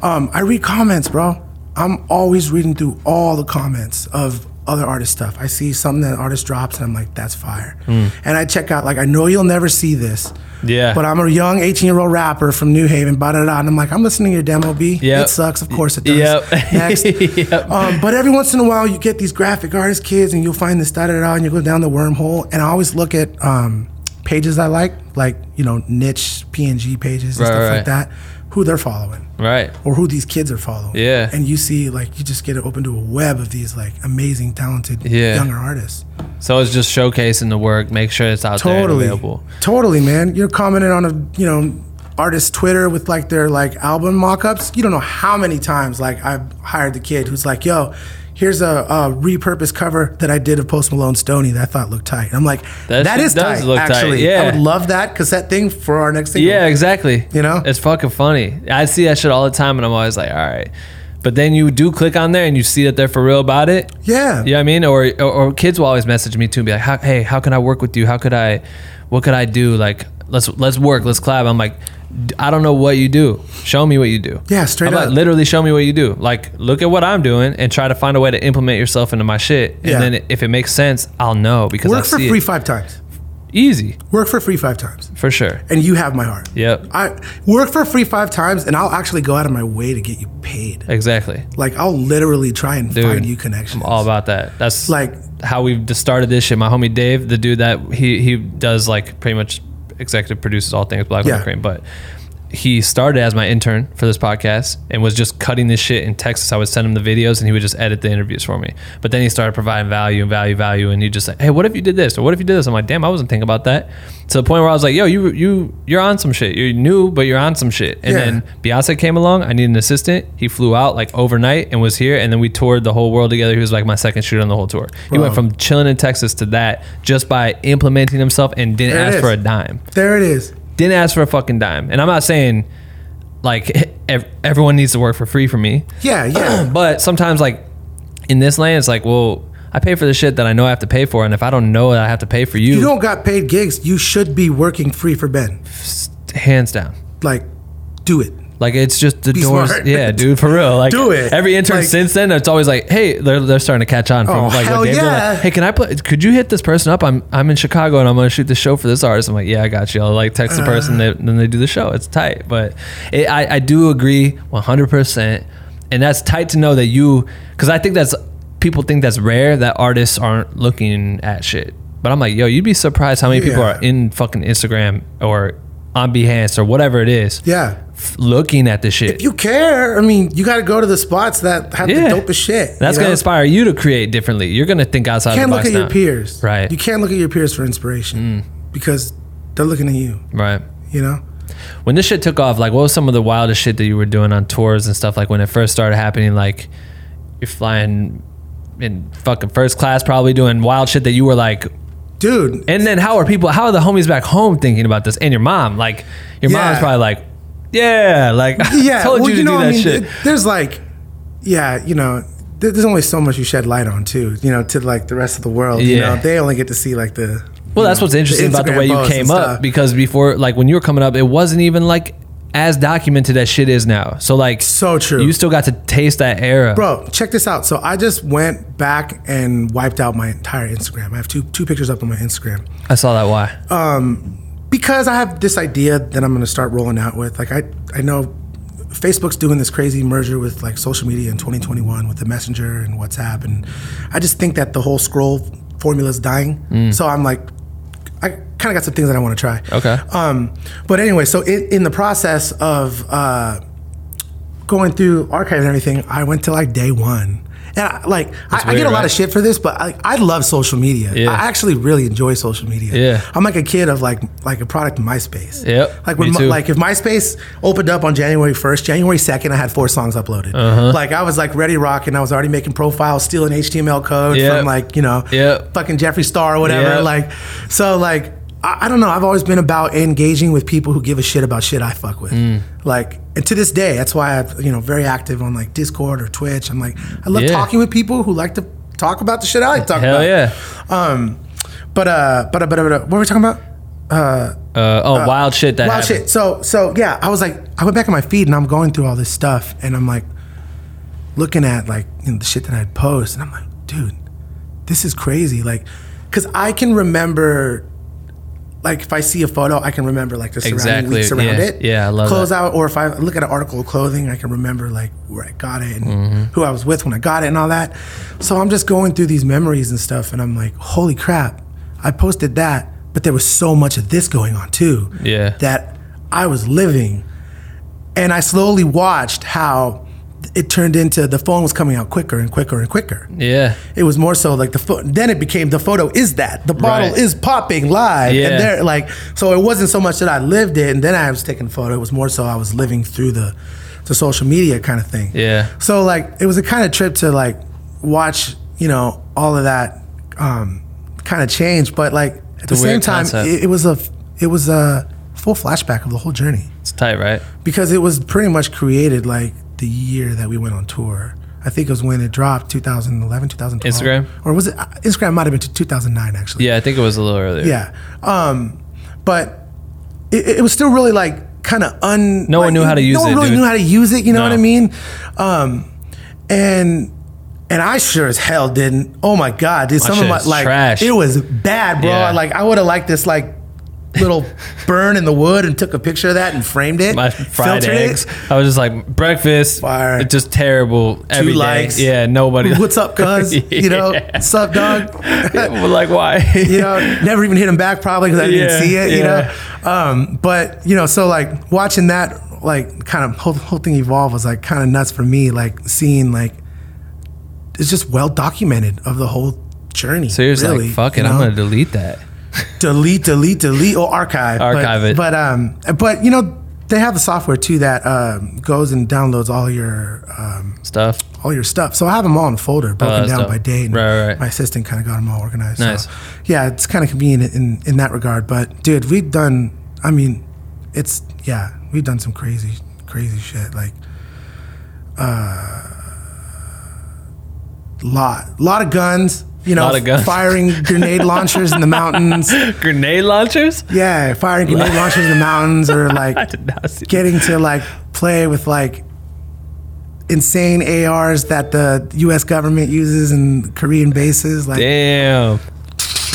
Um, I read comments, bro. I'm always reading through all the comments of other artist stuff. I see something that an artist drops, and I'm like, that's fire. Mm. And I check out, like, I know you'll never see this. Yeah. But I'm a young eighteen-year-old rapper from New Haven, blah, blah, blah, and I'm like, I'm listening to your demo, B. Yep. It sucks. Of course it does. Yep. Next. yep. Um, but every once in a while, you get these graphic artist kids, and you'll find this, da, da, da, and you go down the wormhole. And I always look at um, pages I like, like, you know, niche P N G pages and right, stuff right. like that, who they're following. Right. Or who these kids are following. Yeah. And you see, like, you just get open to a web of these, like, amazing, talented yeah. younger artists. So it's just showcasing the work, make sure it's out totally. there and available. Totally, man. You're commenting on a, you know, artist's Twitter with like their like album mock-ups. You don't know how many times like I've hired the kid who's like, yo, here's a, a repurposed cover that I did of Post Malone's Stoney that I thought looked tight. And I'm like, that, that is tight, look actually. Tight. Yeah. I would love that cassette thing for our next thing. Yeah, exactly. You know? It's fucking funny. I see that shit all the time, and I'm always like, all right. But then you do click on there and you see that they're for real about it. Yeah. You know what I mean? Or, or, or kids will always message me too and be like, how, hey, how can I work with you? How could I, what could I do? Like, let's let's work, let's collab. I'm like, I don't know what you do. Show me what you do. Yeah, straight I'm up. Like, literally show me what you do. Like, look at what I'm doing and try to find a way to implement yourself into my shit. And yeah. then if it makes sense, I'll know because Work I see Work for free it. five times. Easy. Work for free five times. For sure. And you have my heart. Yep. I work for free five times and I'll actually go out of my way to get you paid. Exactly. Like, I'll literally try and dude, find you connections. I'm all about that. That's like how we've just started this shit. My homie Dave, the dude that he, he does like pretty much executive produces all things Black Window yeah. Cream, but he started as my intern for this podcast and was just cutting this shit in Texas. I would send him the videos and he would just edit the interviews for me. But then he started providing value and value, value. And he just like, hey, what if you did this? Or what if you did this? I'm like, damn, I wasn't thinking about that. To the point where I was like, yo, you, you, you're on some shit. You're new, but you're on some shit. And yeah. then Beyonce came along. I needed an assistant. He flew out like overnight and was here. And then we toured the whole world together. He was like my second shooter on the whole tour. Bro. He went from chilling in Texas to that just by implementing himself and didn't there ask for a dime. There it is. Didn't ask for a fucking dime. And I'm not saying like ev- everyone needs to work for free for me. Yeah, yeah. But sometimes like in this lane, it's like, well, I pay for the shit that I know I have to pay for. And if I don't know that I have to pay for you. You don't got paid gigs. You should be working free for Ben. Hands down. Like, do it. Like, it's just the be doors. Smart. Yeah, dude, for real. Like, do it. Every intern like, since then, it's always like, hey, they're they're starting to catch on. From, oh, like, hell like, yeah. Like, hey, can I play? Could you hit this person up? I'm I'm in Chicago and I'm going to shoot the show for this artist. I'm like, yeah, I got you. I'll like text uh, the person, they, then they do the show. It's tight. But it, I, I do agree one hundred percent. And that's tight to know that you, because I think that's, people think that's rare that artists aren't looking at shit. But I'm like, yo, you'd be surprised how many yeah. people are in fucking Instagram or on Behance or whatever it is. Yeah. Looking at the shit. If you care, I mean, you got to go to the spots that have yeah. the dopest shit. That's going to inspire you to create differently. You're going to think outside the box. You can't look at now. your peers. Right. You can't look at your peers for inspiration mm. because they're looking at you. Right. You know? When this shit took off, like, what was some of the wildest shit that you were doing on tours and stuff? Like, when it first started happening, like, you're flying in fucking first class, probably doing wild shit that you were like, dude. And then how are people, how are the homies back home thinking about this? And your mom, like, your yeah. mom's probably like, yeah, like yeah. I told well, you to you know, do that I mean, shit. It, there's like, yeah, you know, there, there's only so much you shed light on too, you know, to like the rest of the world. Yeah. You know, they only get to see like the. Well, that's know, what's interesting the about the way you came up because before, like when you were coming up, it wasn't even like as documented as shit is now. So like, so true. You still got to taste that era, bro. Check this out. So I just went back and wiped out my entire Instagram. I have two two pictures up on my Instagram. I saw that. Why? Um. Because I have this idea that I'm going to start rolling out with. Like, I, I know Facebook's doing this crazy merger with, like, social media in twenty twenty-one with the Messenger and WhatsApp. And I just think that the whole scroll formula is dying. Mm. So I'm like, I kind of got some things that I want to try. Okay. Um, but anyway, so in, in the process of uh, going through archive and everything, I went to, like, day one. And I, like I, weird, I get a lot right? of shit for this, but I, I love social media. Yeah. I actually really enjoy social media. Yeah. I'm like a kid of like like a product of MySpace. Yep. Like when me too. like if MySpace opened up on January first, January second, I had four songs uploaded. Uh-huh. Like I was like Ready Rock, and I was already making profiles, stealing H T M L code yep. from like you know yep. fucking Jeffree Star or whatever. Yep. Like so like I, I don't know. I've always been about engaging with people who give a shit about shit I fuck with. Mm. Like. And to this day, that's why I'm, you know, very active on like Discord or Twitch. I'm like, I love yeah. talking with people who like to talk about the shit I like to talk Hell about. Hell yeah. Um, but, uh, but, uh, but, uh, what were we talking about? Uh, uh, oh, uh, wild shit that wild happened. shit. So, so yeah, I was like, I went back on my feed and I'm going through all this stuff and I'm like looking at like, you know, the shit that I'd post. And I'm like, dude, this is crazy. Like, cause I can remember like if I see a photo, I can remember like the surrounding weeks around yeah. it. Yeah, I love Close that. out, or if I look at an article of clothing, I can remember like where I got it and mm-hmm. who I was with when I got it and all that. So I'm just going through these memories and stuff and I'm like, holy crap, I posted that, but there was so much of this going on too. Yeah. That I was living. And I slowly watched how it turned into the phone was coming out quicker and quicker and quicker. Yeah. It was more so like the photo, fo- then it became the photo is that. The bottle right. is popping live. Yeah. And they're like, so it wasn't so much that I lived it and then I was taking a photo. It was more so I was living through the, the social media kind of thing. Yeah. So like, it was a kind of trip to like watch, you know, all of that um, kind of change. But like at the same time, it, it was a it was a full flashback of the whole journey. It's tight, right? Because it was pretty much created like the year that we went on tour. I think it was when it dropped, two thousand eleven, two thousand twelve. Instagram? Or was it, Instagram might have been two thousand nine actually. Yeah, I think it was a little earlier. Yeah. Um, but it, it was still really like kind of un- No like, one knew how to use it, No one it, really dude. knew how to use it, you know no. what I mean? Um, and and I sure as hell didn't. Oh my God, dude, my some of my, like, trash. It was bad, bro. Yeah. Like, I would have liked this like little burn in the wood and took a picture of that and framed it. My fried eggs. It. I was just like, breakfast, fire, just terrible. Two every likes. Day. Yeah, nobody. What's up, cuz? yeah. You know, what's up, dog? yeah, like, why? you know, never even hit him back probably because I didn't yeah, see it, yeah. you know? Um, but, you know, so like watching that, like kind of whole, whole thing evolve was like kind of nuts for me, like seeing like, it's just well documented of the whole journey. So you're just really, like, fuck it, you know? I'm going to delete that. delete, delete, delete, or archive. Archive but, it. But um, but you know they have the software too that um goes and downloads all your um stuff, all your stuff. So I have them all in a folder, broken oh, down dope. by date. And right, right. My assistant kind of got them all organized. Nice. So, yeah, it's kind of convenient in in that regard. But dude, we've done. I mean, it's yeah, we've done some crazy, crazy shit. Like, uh, lot, lot of guns. You know, firing grenade launchers in the mountains. Grenade launchers? Yeah, firing grenade launchers in the mountains, or like getting that. to like play with like insane A Rs that the U S government uses in Korean bases. Like, damn.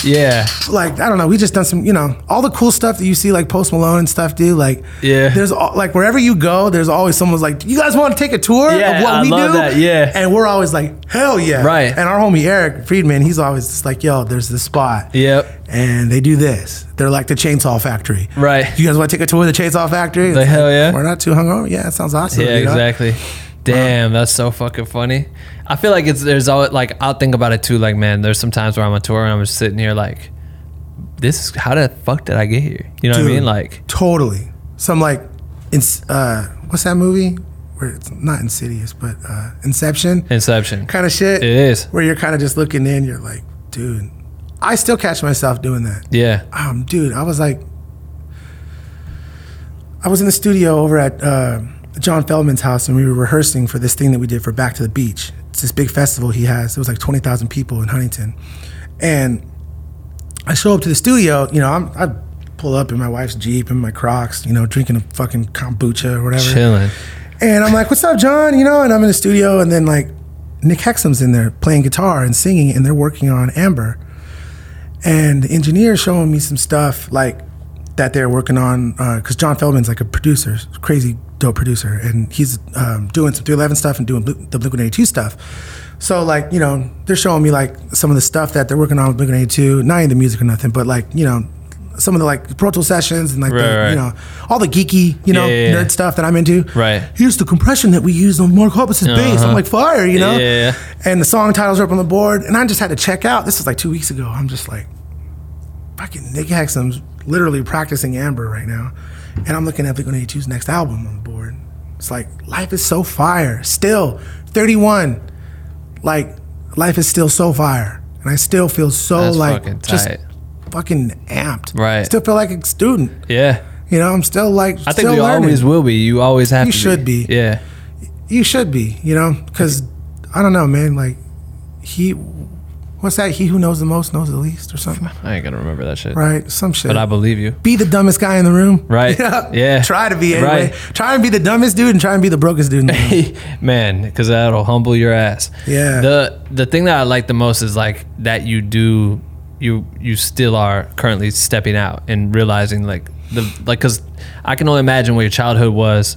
Yeah. Like, I don't know. We just done some, you know, all the cool stuff that you see like Post Malone and stuff do. Like, yeah. There's all, like wherever you go, there's always someone's like, you guys want to take a tour yeah, of what I we love do? That. Yeah. And we're always like, hell yeah. Right. And our homie Eric Friedman, he's always just like, yo, there's this spot. Yep. And they do this. They're like the chainsaw factory. Right. You guys want to take a tour of the chainsaw factory? Like, hell yeah. We're not too hungover. Yeah, it sounds awesome. Yeah, you know? Exactly. Damn, that's so fucking funny. I feel like it's there's always like I'll think about it too. Like, man, there's some times where I'm on tour and I'm just sitting here like, this is how the fuck did I get here? You know Dude, what I mean? Like, totally. Some like, it's uh, what's that movie? Where it's not Insidious, but uh, Inception. Inception. Kind of shit. It is. Where you're kind of just looking in. You're like, dude, I still catch myself doing that. Yeah. Um, dude, I was like, I was in the studio over at. Uh, John Feldman's house, and we were rehearsing for this thing that we did for Back to the Beach. It's this big festival he has. It was like twenty thousand people in Huntington. And I show up to the studio, you know, I'm, I pull up in my wife's Jeep and my Crocs, you know, drinking a fucking kombucha or whatever. Chilling. And I'm like, what's up, John? You know, and I'm in the studio, and then like Nick Hexum's in there playing guitar and singing, and they're working on Amber. And the engineer's showing me some stuff like that they're working on, because uh, John Feldman's like a producer, crazy dope producer, and he's um, doing some three eleven stuff and doing Bl- the Blink one eighty-two stuff. So like, you know, they're showing me like some of the stuff that they're working on with Blink one eighty-two, not even the music or nothing, but like, you know, some of the like Pro Tool sessions and like right, the, right. you know, all the geeky, you know, yeah, yeah, nerd yeah. stuff that I'm into. Right. Here's the compression that we used on Mark Hoppus's uh-huh. bass. I'm like, fire, you know? Yeah. And the song titles are up on the board, and I just had to check out. This was like two weeks ago. I'm just like, fucking Nick Hexum's literally practicing Amber right now. And I'm looking at Blink one eighty-two's next album on the board. It's like, life is so fire. Still, thirty-one. Like, life is still so fire. And I still feel so That's like, fucking tight. just fucking amped. Right. I still feel like a student. Yeah. You know, I'm still like, I think still we learning. always will be. You always have you to You should be. be. Yeah. You should be, you know, because I don't know, man. Like, he, what's that? He who knows the most knows the least or something. I ain't gonna remember that shit. Right, some shit. But I believe you. Be the dumbest guy in the room. Right, yeah. yeah. Try to be anyway. Right. Try and be the dumbest dude and try and be the brokest dude in the room. Man, because that'll humble your ass. Yeah. The the thing that I like the most is like that you do, you you still are currently stepping out and realizing like, the like because I can only imagine what your childhood was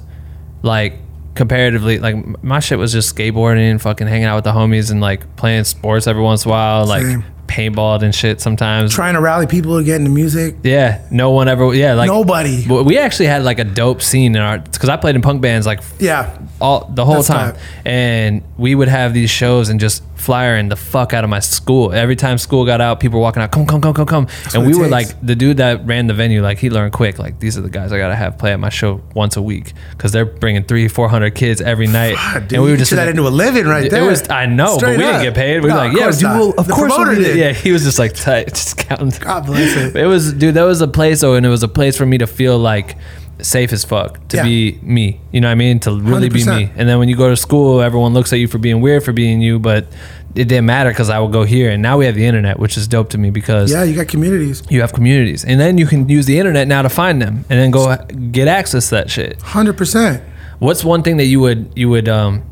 like. Comparatively, like my shit was just skateboarding, fucking hanging out with the homies, and like playing sports every once in a while, like Same. paintballed and shit sometimes. Trying to rally people to get into music. Yeah. No one ever. Yeah. Like nobody. We actually had like a dope scene in our, because I played in punk bands like yeah all the whole time. time. And we would have these shows and just flyering the fuck out of my school. Every time school got out, people were walking out, come, come, come, come, come. That's and we were takes. Like, the dude that ran the venue, like he learned quick. Like, these are the guys I got to have play at my show once a week because they're bringing three, four hundred kids every night. Fuck, dude, and we were just that like, into a living right there. It was, I know, straight but we up. Didn't get paid. We no, were like, yeah, dude, well, of the course we did. did. Yeah, he was just like tight, just counting. God bless it. It was, dude, that was a place though, and it was a place for me to feel like safe as fuck to yeah. be me, you know what I mean, to really one hundred percent. Be me. And then when you go to school, everyone looks at you for being weird, for being you, but it didn't matter because I would go here. And now we have the internet, which is dope to me because yeah, you got communities, you have communities, and then you can use the internet now to find them and then go get access to that shit. One hundred percent. What's one thing that you would you would um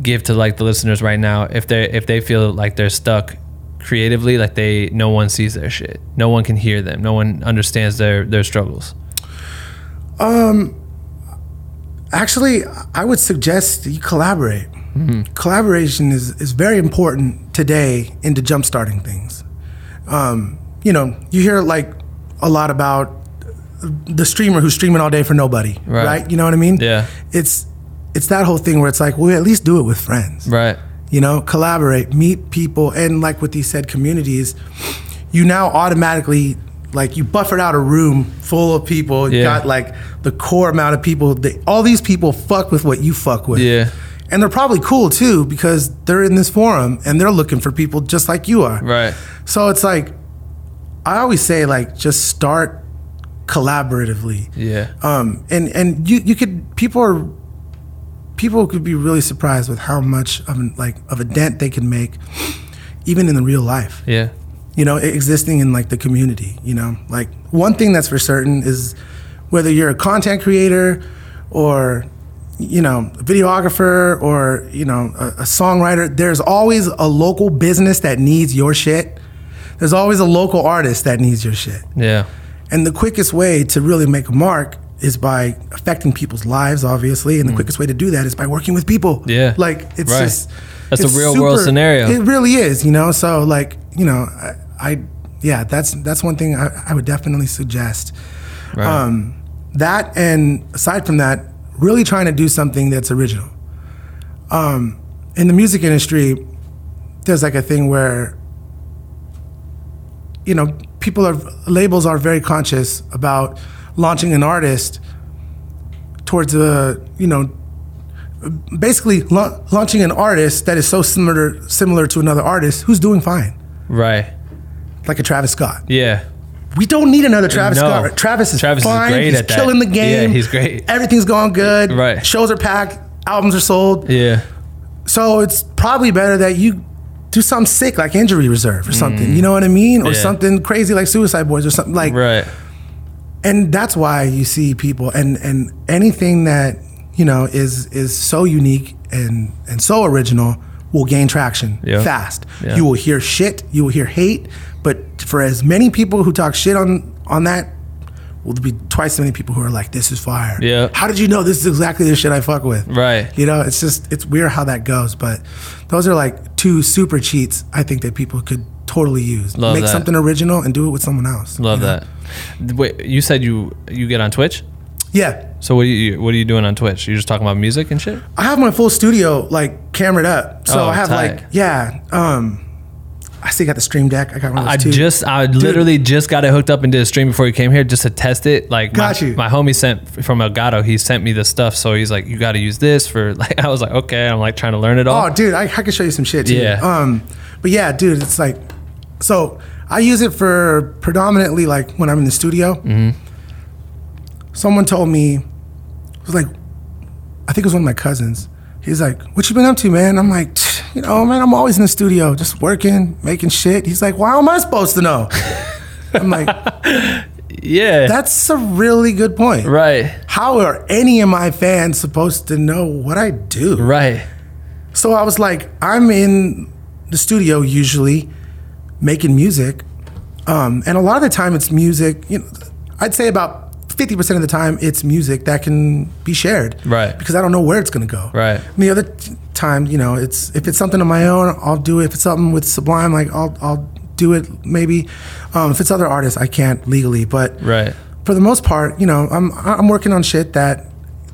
give to like the listeners right now if they if they feel like they're stuck creatively, like they no one sees their shit, no one can hear them, no one understands their their struggles? Um, actually, I would suggest you collaborate. Mm-hmm. Collaboration is, is very important today into jumpstarting things. Um, you know, you hear like a lot about the streamer who's streaming all day for nobody, right? right? You know what I mean? Yeah. It's, it's that whole thing where it's like, well, at least do it with friends. Right. You know, collaborate, meet people. And like with these said communities, you now automatically... Like you buffered out a room full of people. You yeah. got like the core amount of people. They, all these people fuck with what you fuck with. Yeah. And they're probably cool too because they're in this forum and they're looking for people just like you are. Right. So it's like, I always say like, just start collaboratively. Yeah. Um. And, and you, you could, people are, people could be really surprised with how much of an, like of a dent they can make even in the real life. Yeah. You know, existing in like the community, you know, like one thing that's for certain is whether you're a content creator or, you know, a videographer or, you know, a, a songwriter, there's always a local business that needs your shit. There's always a local artist that needs your shit. Yeah. And the quickest way to really make a mark is by affecting people's lives, obviously. And the mm. quickest way to do that is by working with people. Yeah. Like it's right. just, that's it's a real super, world scenario. It really is, you know? So like, you know, I, I, yeah, that's that's one thing I, I would definitely suggest. Right. Um, that, and aside from that, really trying to do something that's original. Um, in the music industry, there's like a thing where, you know, people are, labels are very conscious about launching an artist towards a, you know, basically la- launching an artist that is so similar similar to another artist who's doing fine. Right. Like a Travis Scott. Yeah. We don't need another Travis no. Scott. Travis is Travis fine. Is great he's at killing that. The game. Yeah, he's great. Everything's going good. Right. Shows are packed. Albums are sold. Yeah. So it's probably better that you do something sick like Injury Reserve or something. Mm. You know what I mean? Or yeah. something crazy like Suicide Boys or something like. Right. And that's why you see people and, and anything that, you know, is is so unique and, and so original will gain traction yep. fast. Yep. You will hear shit, you will hear hate, but for as many people who talk shit on, on that, will be twice as many people who are like, this is fire. Yeah. How did you know this is exactly the shit I fuck with? Right. You know, it's just, it's weird how that goes, but those are like two super cheats I think that people could totally use. Love Make that. something original and do it with someone else. Love you know? that. Wait, you said you you get on Twitch? Yeah. So what are you what are you doing on Twitch? You're just talking about music and shit? I have my full studio like camered up. So oh, I have tight. like yeah. Um, I still got the stream deck. I got one of those I too. just I Dude. literally just got it hooked up and did a stream before you came here just to test it. Like got my, you. my homie sent from Elgato, he sent me the stuff. So he's like, you gotta use this for like I was like, okay, I'm like trying to learn it all. Oh dude, I, I can show you some shit too. Yeah. Um but yeah, dude, it's like so I use it for predominantly like when I'm in the studio. Mm-hmm. Someone told me, it was like, I think it was one of my cousins. He's like, what you been up to, man? I'm like, you know, man, I'm always in the studio, just working, making shit. He's like, well, how am I supposed to know? I'm like, yeah. That's a really good point. Right. How are any of my fans supposed to know what I do? Right. So I was like, I'm in the studio usually making music. Um, and a lot of the time it's music, you know, I'd say about fifty percent of the time it's music that can be shared. Right. Because I don't know where it's going to go. Right. And the other t- time, you know, it's if it's something on my own, I'll do it. If it's something with Sublime, like I'll I'll do it maybe. Um, if it's other artists, I can't legally. But right. for the most part, you know, I'm I'm working on shit that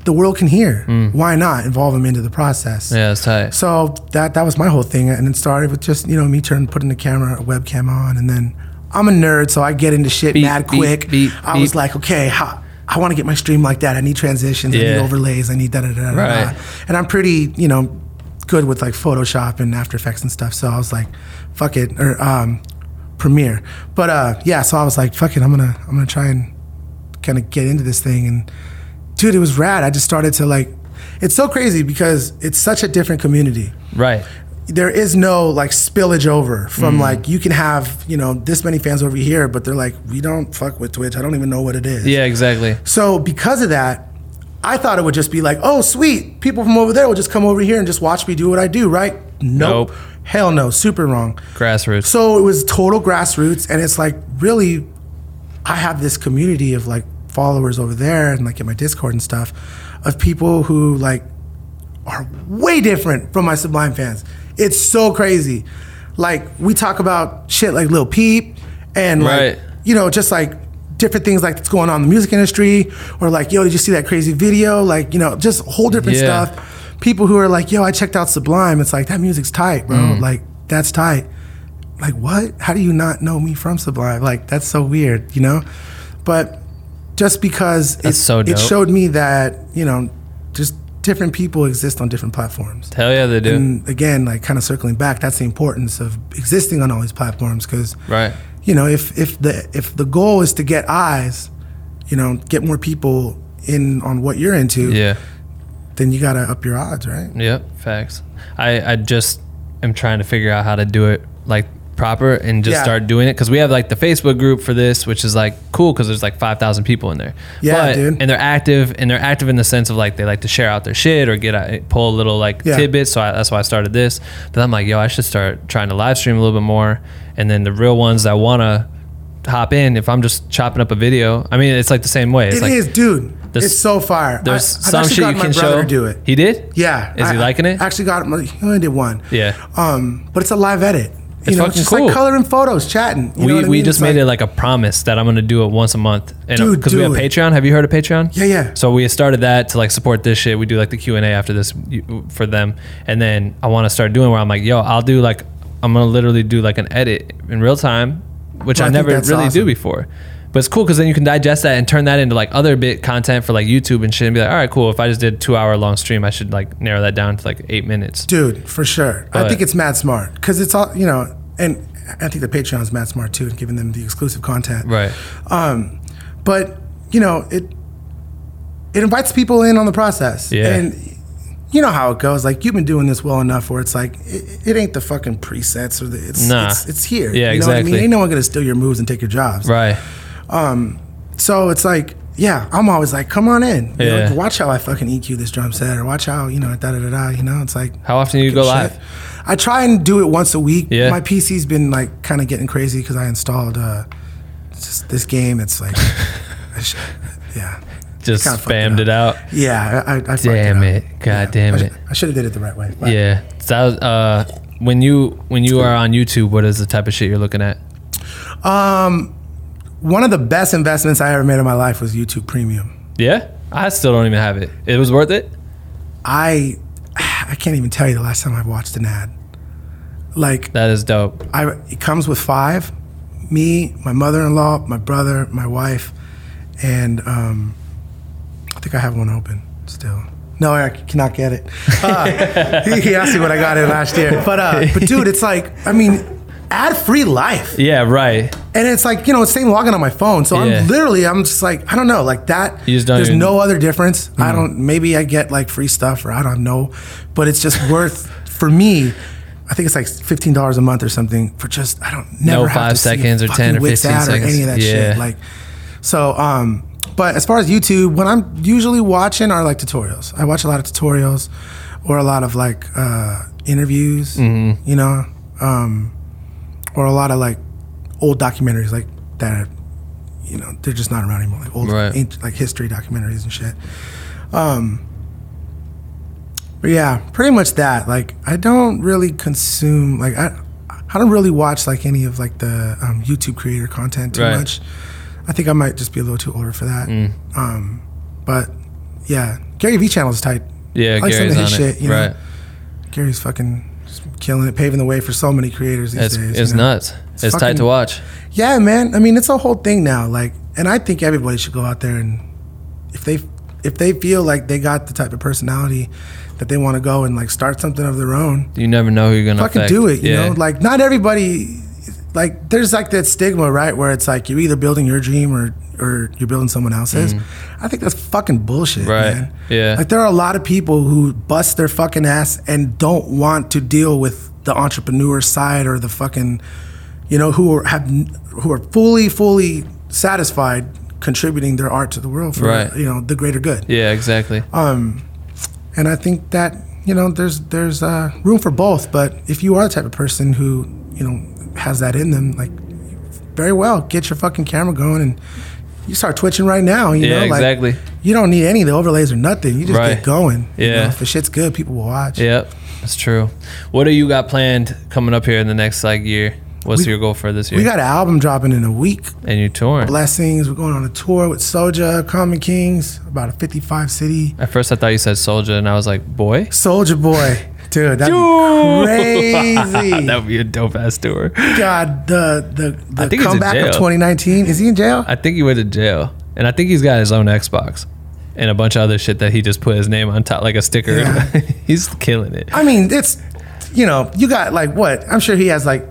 the world can hear. Mm. Why not involve them into the process? Yeah, that's tight. So that that was my whole thing, and it started with just, you know, me turning putting the camera, a webcam on, and then I'm a nerd, so I get into shit beep, mad quick. Beep, beep, I beep. was like, okay, how, I want to get my stream like that. I need transitions. Yeah. I need overlays. I need da da da da. Right. And I'm pretty, you know, good with like Photoshop and After Effects and stuff. So I was like, fuck it, or um, Premiere. But uh, yeah, so I was like, fuck it, I'm gonna I'm gonna try and kind of get into this thing. And dude, it was rad. I just started to like, it's so crazy because it's such a different community. Right. There is no like spillage over from mm. like, you can have, you know, this many fans over here, but they're like, we don't fuck with Twitch. I don't even know what it is. Yeah, exactly. So because of that, I thought it would just be like, oh, sweet, people from over there will just come over here and just watch me do what I do, right? Nope. nope. Hell no, super wrong. Grassroots. So it was total grassroots, and it's like, really, I have this community of like followers over there and like in my Discord and stuff of people who like are way different from my Sublime fans. It's so crazy. Like, we talk about shit like Lil Peep and right. like, you know, just like different things like that's going on in the music industry, or like, yo, did you see that crazy video? Like, you know, just whole different yeah. stuff. People who are like, yo, I checked out Sublime. It's like, that music's tight, bro. Mm. Like, that's tight. Like, what? How do you not know me from Sublime? Like, that's so weird, you know? But just because it, so it showed me that, you know, just different people exist on different platforms. Hell yeah, they do. And again, like kind of circling back, that's the importance of existing on all these platforms, because right. you know, if if the if the goal is to get eyes, you know, get more people in on what you're into, yeah. then you gotta up your odds, right? Yep, facts. I, I just am trying to figure out how to do it like proper and just yeah. start doing it, because we have like the Facebook group for this, which is like cool because there's like five thousand people in there. Yeah, but, dude. And they're active, and they're active in the sense of like they like to share out their shit or get a, pull a little like yeah. tidbits. So I, that's why I started this. But I'm like, yo, I should start trying to live stream a little bit more. And then the real ones that want to hop in, if I'm just chopping up a video, I mean, it's like the same way. It's it like, is, dude. It's so fire. There's I, some shit you can show. Do it. He did? Yeah. Is I, he liking it? I actually got him. He only did one. Yeah. Um, but it's a live edit. You it's know, fucking just cool. Like coloring photos, chatting. You we know what I we mean? just it's made like, it like a promise that I'm gonna do it once a month, and because we have Patreon. Have you heard of Patreon? Yeah, yeah. So we started that to like support this shit. We do like the Q and A after this for them, and then I want to start doing where I'm like, yo, I'll do like I'm gonna literally do like an edit in real time, which well, I, I never really awesome. do before. But it's cool because then you can digest that and turn that into like other bit content for like YouTube and shit, and be like, all right, cool. If I just did a two hour long stream, I should like narrow that down to like eight minutes. Dude, for sure. But I think it's mad smart because it's all, you know, and I think the Patreon's mad smart too, giving them the exclusive content. Right. Um, but you know, it, it invites people in on the process. Yeah. And you know how it goes. Like, you've been doing this well enough where it's like, it, it ain't the fucking presets or the, it's, nah. it's, it's here. Yeah, you know exactly. What I mean? Ain't no one going to steal your moves and take your jobs. Right. Um, so it's like, yeah, I'm always like, come on in, you yeah. know, like, watch how I fucking E Q this drum set, or watch how, you know, da da da da, you know, it's like, how often do you go live? Shit. I try and do it once a week. Yeah. My P C's been like kind of getting crazy because I installed, uh, just this game. It's like, yeah. Just I spammed it out. it out. Yeah. I, I, I damn it. it God yeah. damn it. I should have did it the right way. But. Yeah. So, uh, when you, when you are on YouTube, what is the type of shit you're looking at? Um, One of the best investments I ever made in my life was YouTube Premium. Yeah? I still don't even have it. It was worth it? I I can't even tell you the last time I watched an ad. Like, that is dope. I it comes with five. Me, my mother-in-law, my brother, my wife, and um, I think I have one open still. No, Eric cannot get it. Uh, he, he asked me what I got in last year. But uh, but dude, it's like, I mean, ad-free life. Yeah, right. And it's like, you know, it's same login on my phone. So yeah. I'm literally, I'm just like, I don't know, like that, you just don't there's even... no other difference. Mm. I don't, maybe I get like free stuff or I don't know, but it's just worth, for me, I think it's like fifteen dollars a month or something for just, I don't, never no have five to seconds see or ten or fifteen seconds. Or any of that yeah. shit. Like, so, um, but as far as YouTube, what I'm usually watching are like tutorials. I watch a lot of tutorials or a lot of like uh, interviews, mm-hmm. you know, um, or a lot of like old documentaries like that, you know, they're just not around anymore. Like old, right. ancient, like history documentaries and shit. Um, but yeah, pretty much that. Like I don't really consume, like I, I don't really watch like any of like the um, YouTube creator content too right. much. I think I might just be a little too older for that. Mm. Um, but yeah, Gary Vee channel is tight. Yeah, I like Gary's some of his on shit, it. You know? Right. Gary's fucking killing it, paving the way for so many creators these it's, days. It's you know? nuts. It's, it's fucking tight to watch. Yeah, man. I mean, it's a whole thing now. Like, and I think everybody should go out there and if they if they feel like they got the type of personality that they want to go and like start something of their own. You never know who you're gonna fucking affect. do it. You yeah. know, like not everybody. Like there's like that stigma, right, where it's like you're either building your dream or or you're building someone else's. Mm-hmm. I think that's fucking bullshit, right. man. Yeah. Like there are a lot of people who bust their fucking ass and don't want to deal with the entrepreneur side or the fucking, you know, who are have who are fully fully satisfied contributing their art to the world for right. you know the greater good. Yeah, exactly. Um, and I think that you know there's there's uh, room for both, but if you are the type of person who you know. has that in them, like very well get your fucking camera going and you start twitching right now, you yeah, know, like exactly. you don't need any of the overlays or nothing, you just right. get going. Yeah, you know, if the shit's good people will watch. Yep, that's true. What do you got planned coming up here in the next like year? What's we, your goal for this year? We got an album dropping in a week and you're touring. Blessings. We're going on a tour with Soulja, Common Kings, about a fifty-five city. At first I thought you said Soulja and I was like boy Soulja Boy. Dude, that'd Dude. be crazy. That would be a dope ass tour. God, the the, the comeback of twenty nineteen. Is he in jail? I think he went to jail, and I think he's got his own Xbox and a bunch of other shit that he just put his name on top like a sticker. Yeah. He's killing it. I mean, it's you know, you got like what? I'm sure he has like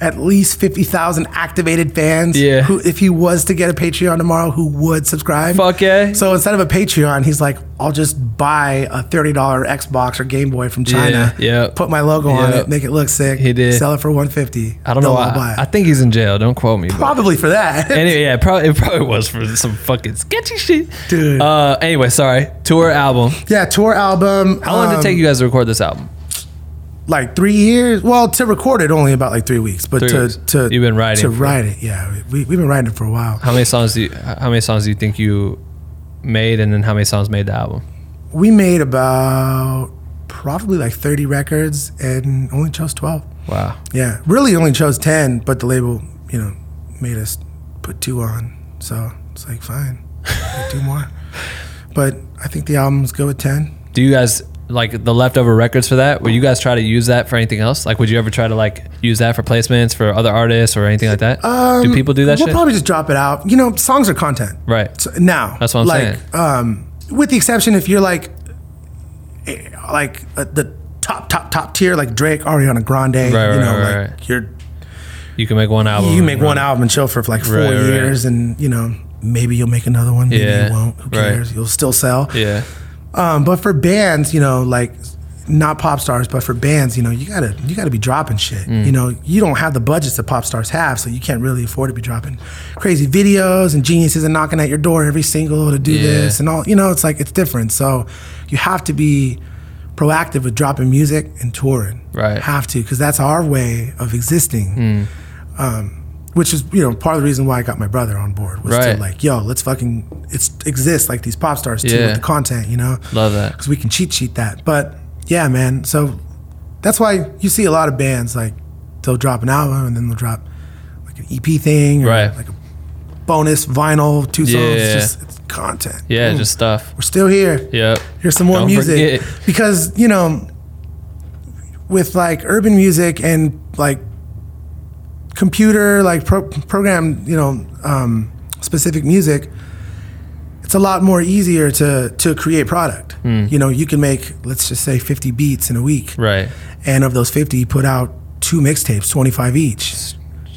at least fifty thousand activated fans. Yeah. Who, if he was to get a Patreon tomorrow, who would subscribe? Fuck yeah. So instead of a Patreon, he's like, I'll just buy a thirty dollars Xbox or Game Boy from China. Yeah. Yep. Put my logo yep. on it, make it look sick. He did. Sell it for one hundred fifty dollars. I don't know why. Buy it. I think he's in jail. Don't quote me. Probably for that. Anyway, yeah, probably, it probably was for some fucking sketchy shit. Dude. Uh, anyway, sorry. Tour album. Yeah, tour album. How long um, did it take you guys to record this album? Like three years. Well, to record it only about like three weeks, but three to weeks. to you've been writing to write it. Yeah, we we've been writing it for a while. How many songs do you, how many songs do you think you made, and then how many songs made the album? We made about probably like thirty records and only chose twelve. Wow. Yeah, really only chose ten, but the label you know made us put two on, so it's like fine, like two more. But I think the album's good with ten. Do you guys? Like the leftover records for that, would you guys try to use that for anything else? Like, would you ever try to like use that for placements for other artists or anything like that? Um, do people do that? We'll shit? probably just drop it out. You know, songs are content, right? So now, that's what I'm like, saying. Um, with the exception, if you're like, like uh, the top, top, top tier, like Drake, Ariana Grande, right, right, you know, right, like right. you're, you can make one album. You make right. one album and chill for like four right, years, right. and you know, maybe you'll make another one. Maybe yeah. you won't. Who cares? Right. You'll still sell. Yeah. Um, but for bands, you know, like not pop stars, but for bands, you know, you gotta you gotta be dropping shit. Mm. You know, you don't have the budgets that pop stars have, so you can't really afford to be dropping crazy videos and geniuses and knocking at your door every single to do yeah. this and all. You know, it's like it's different. So you have to be proactive with dropping music and touring. Right, you have to, because that's our way of existing. Mm. Um, which is, you know, part of the reason why I got my brother on board was right. to like, yo, let's fucking it's exist like these pop stars too yeah. with the content, you know? Love that. Because we can cheat sheet that. But yeah, man, so that's why you see a lot of bands, like they'll drop an album and then they'll drop like an E P thing or right. like a bonus vinyl, two songs, yeah, yeah, yeah. It's just it's content. Yeah, Ooh, just stuff. We're still here. Yep. Here's some more Don't music. Forget. Because, you know, with like urban music and like computer like pro- programmed you know um, specific music, it's a lot more easier to to create product. Mm. You know, you can make, let's just say fifty beats in a week, right? And of those fifty, you put out two mixtapes, twenty-five each. Shit.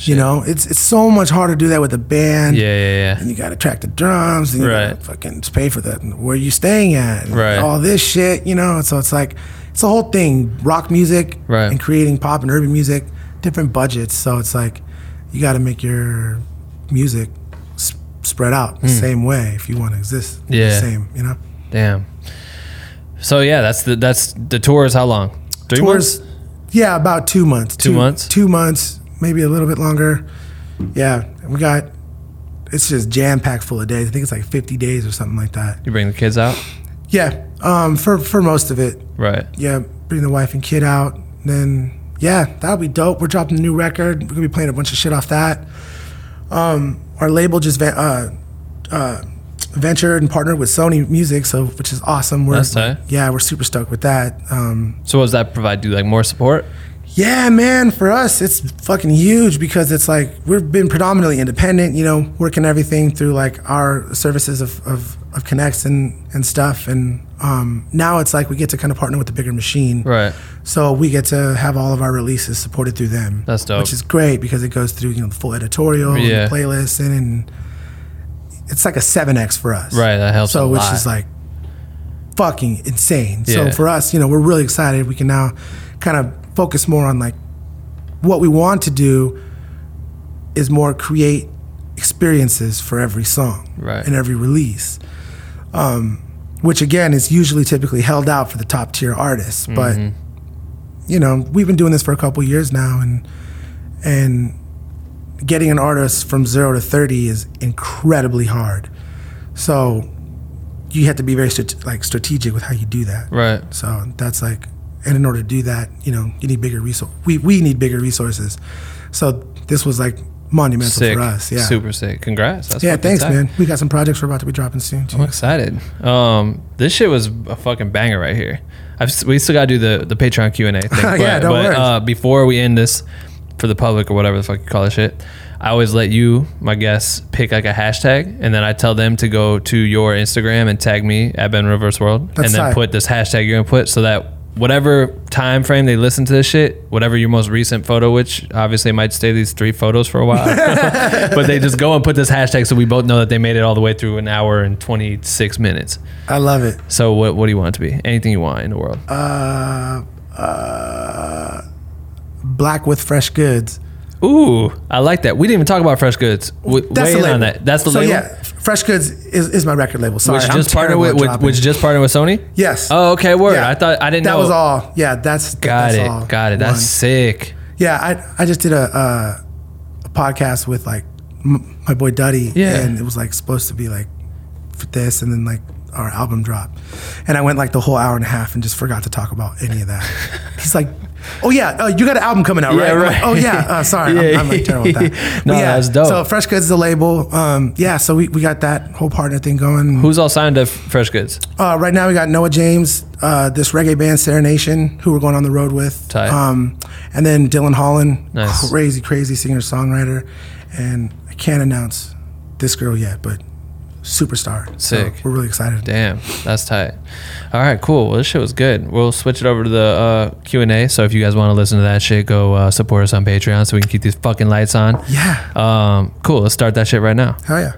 You know, it's it's so much harder to do that with a band. Yeah, yeah, yeah. And you got to track the drums, and you right. gotta fucking pay for that. And where are you staying at? And right. all this shit, you know. So it's like it's the whole thing, rock music right. and creating pop and urban music. Different budgets, so it's like you got to make your music sp- spread out the mm. same way if you want to exist. Yeah, the same, you know. Damn. So yeah, that's the that's the tour is how long? Three Tours, months? Yeah, about two months. Two, two months. Two months, maybe a little bit longer. Yeah, we got. It's just jam packed full of days. I think it's like fifty days or something like that. You bring the kids out? Yeah, um, for for most of it. Right. Yeah, bring the wife and kid out, then. yeah, that'll be dope. We're dropping a new record. We're going to be playing a bunch of shit off that. Um, our label just uh, uh, ventured and partnered with Sony Music, so which is awesome. We're, That's tight. Yeah, we're super stoked with that. Um, so what does that provide? Do you like more support? Yeah, man, for us, it's fucking huge because it's like we've been predominantly independent, you know, working everything through like our services of, of, of Connects and, and stuff. And um, now it's like we get to kind of partner with the bigger machine. Right. So we get to have all of our releases supported through them. That's dope. Which is great because it goes through, you know, the full editorial, yeah. and the playlist, and, and it's like a seven X for us. Right, that helps so, a lot. So which is like fucking insane. Yeah. So for us, you know, we're really excited. We can now kind of focus more on like what we want to do is more create experiences for every song, right. and every release, um, which again is usually typically held out for the top tier artists. But mm-hmm. you know, we've been doing this for a couple years now, and and getting an artist from zero to thirty is incredibly hard. So you have to be very strate- like strategic with how you do that. Right. So that's like. And in order to do that, you know, you need bigger resources. We we need bigger resources. So this was like monumental sick. for us. Yeah, super sick. Congrats. That's yeah, thanks, man. We got some projects we're about to be dropping soon too. I'm excited. Um, this shit was a fucking banger right here. I've we still gotta do the, the Patreon Q and A thing. But, yeah, don't but, worry. Uh, before we end this for the public or whatever the fuck you call this shit, I always let you, my guests, pick like a hashtag, and then I tell them to go to your Instagram and tag me at Ben Reverse World, That's and then tight. put this hashtag you're gonna put so that. Whatever time frame they listen to this shit, whatever your most recent photo, which obviously might stay these three photos for a while, but they just go and put this hashtag so we both know that they made it all the way through an hour and twenty-six minutes. I love it. So what what do you want it to be? Anything you want in the world. Uh, uh, Black with Fresh Goods. Ooh, I like that. We didn't even talk about Fresh Goods. W- That's the label. On that. That's the so label? Yeah, Fresh Goods is, is my record label. Sorry, which just partnered with, with which just partnered with Sony. Yes. Oh, okay. Word. Yeah. I thought I didn't. That know. That was all. Yeah. That's got that's it. All got it. That's one. Sick. Yeah. I I just did a uh, a podcast with like m- my boy Duddy. Yeah. And it was like supposed to be like for this, and then like our album drop, and I went like the whole hour and a half and just forgot to talk about any of that. He's like. Oh yeah, uh, you got an album coming out, yeah, right? right? Oh yeah, uh, sorry, yeah. I'm, I'm like terrible with that. No, yeah, that's dope. So Fresh Goods is the label. Um, yeah, so we, we got that whole partner thing going. Who's all signed to Fresh Goods? Uh, right now we got Noah James, uh, this reggae band Serenation, who we're going on the road with. Tight. Um, and then Dylan Holland, nice. crazy, crazy singer-songwriter. And I can't announce this girl yet, but superstar. Sick. So we're really excited. Damn, that's tight. All right, cool. Well, this shit was good. We'll switch it over to the uh, Q and A. So if you guys want to listen to that shit, go uh, support us on Patreon so we can keep these fucking lights on. Yeah. Um. Cool. Let's start that shit right now. Hell yeah.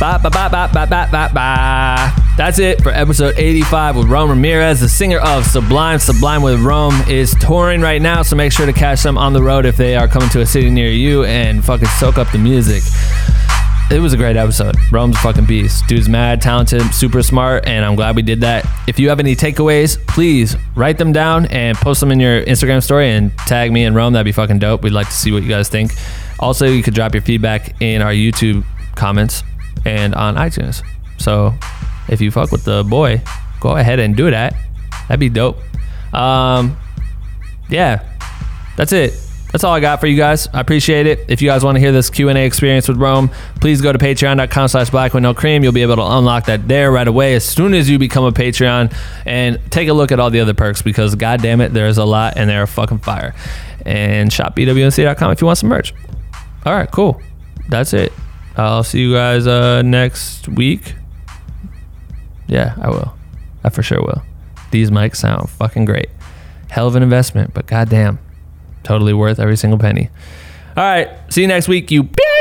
Bye, bye, bye, bye, bye, bye, bye, bye. That's it for episode eighty-five with Rome Ramirez, the singer of Sublime. Sublime with Rome is touring right now, so make sure to catch them on the road if they are coming to a city near you and fucking soak up the music. It was a great episode. Rome's a fucking beast. Dude's mad, talented, super smart, and I'm glad we did that. If you have any takeaways, please write them down and post them in your Instagram story and tag me and Rome. That'd be fucking dope. We'd like to see what you guys think. Also, you could drop your feedback in our YouTube comments and on iTunes. So if you fuck with the boy, go ahead and do that. That'd be dope. Um, yeah, that's it. That's all I got for you guys. I appreciate it. If you guys want to hear this Q and A experience with Rome, please go to patreon.com slash black window cream. You'll be able to unlock that there right away as soon as you become a Patreon, and take a look at all the other perks because god damn it, there's a lot and they're fucking fire. And shop B W N C dot com if you want some merch. All right, cool. That's it. I'll see you guys uh, next week. Yeah, I will. I for sure will. These mics sound fucking great. Hell of an investment, but goddamn. Totally worth every single penny. All right. See you next week, you bitch.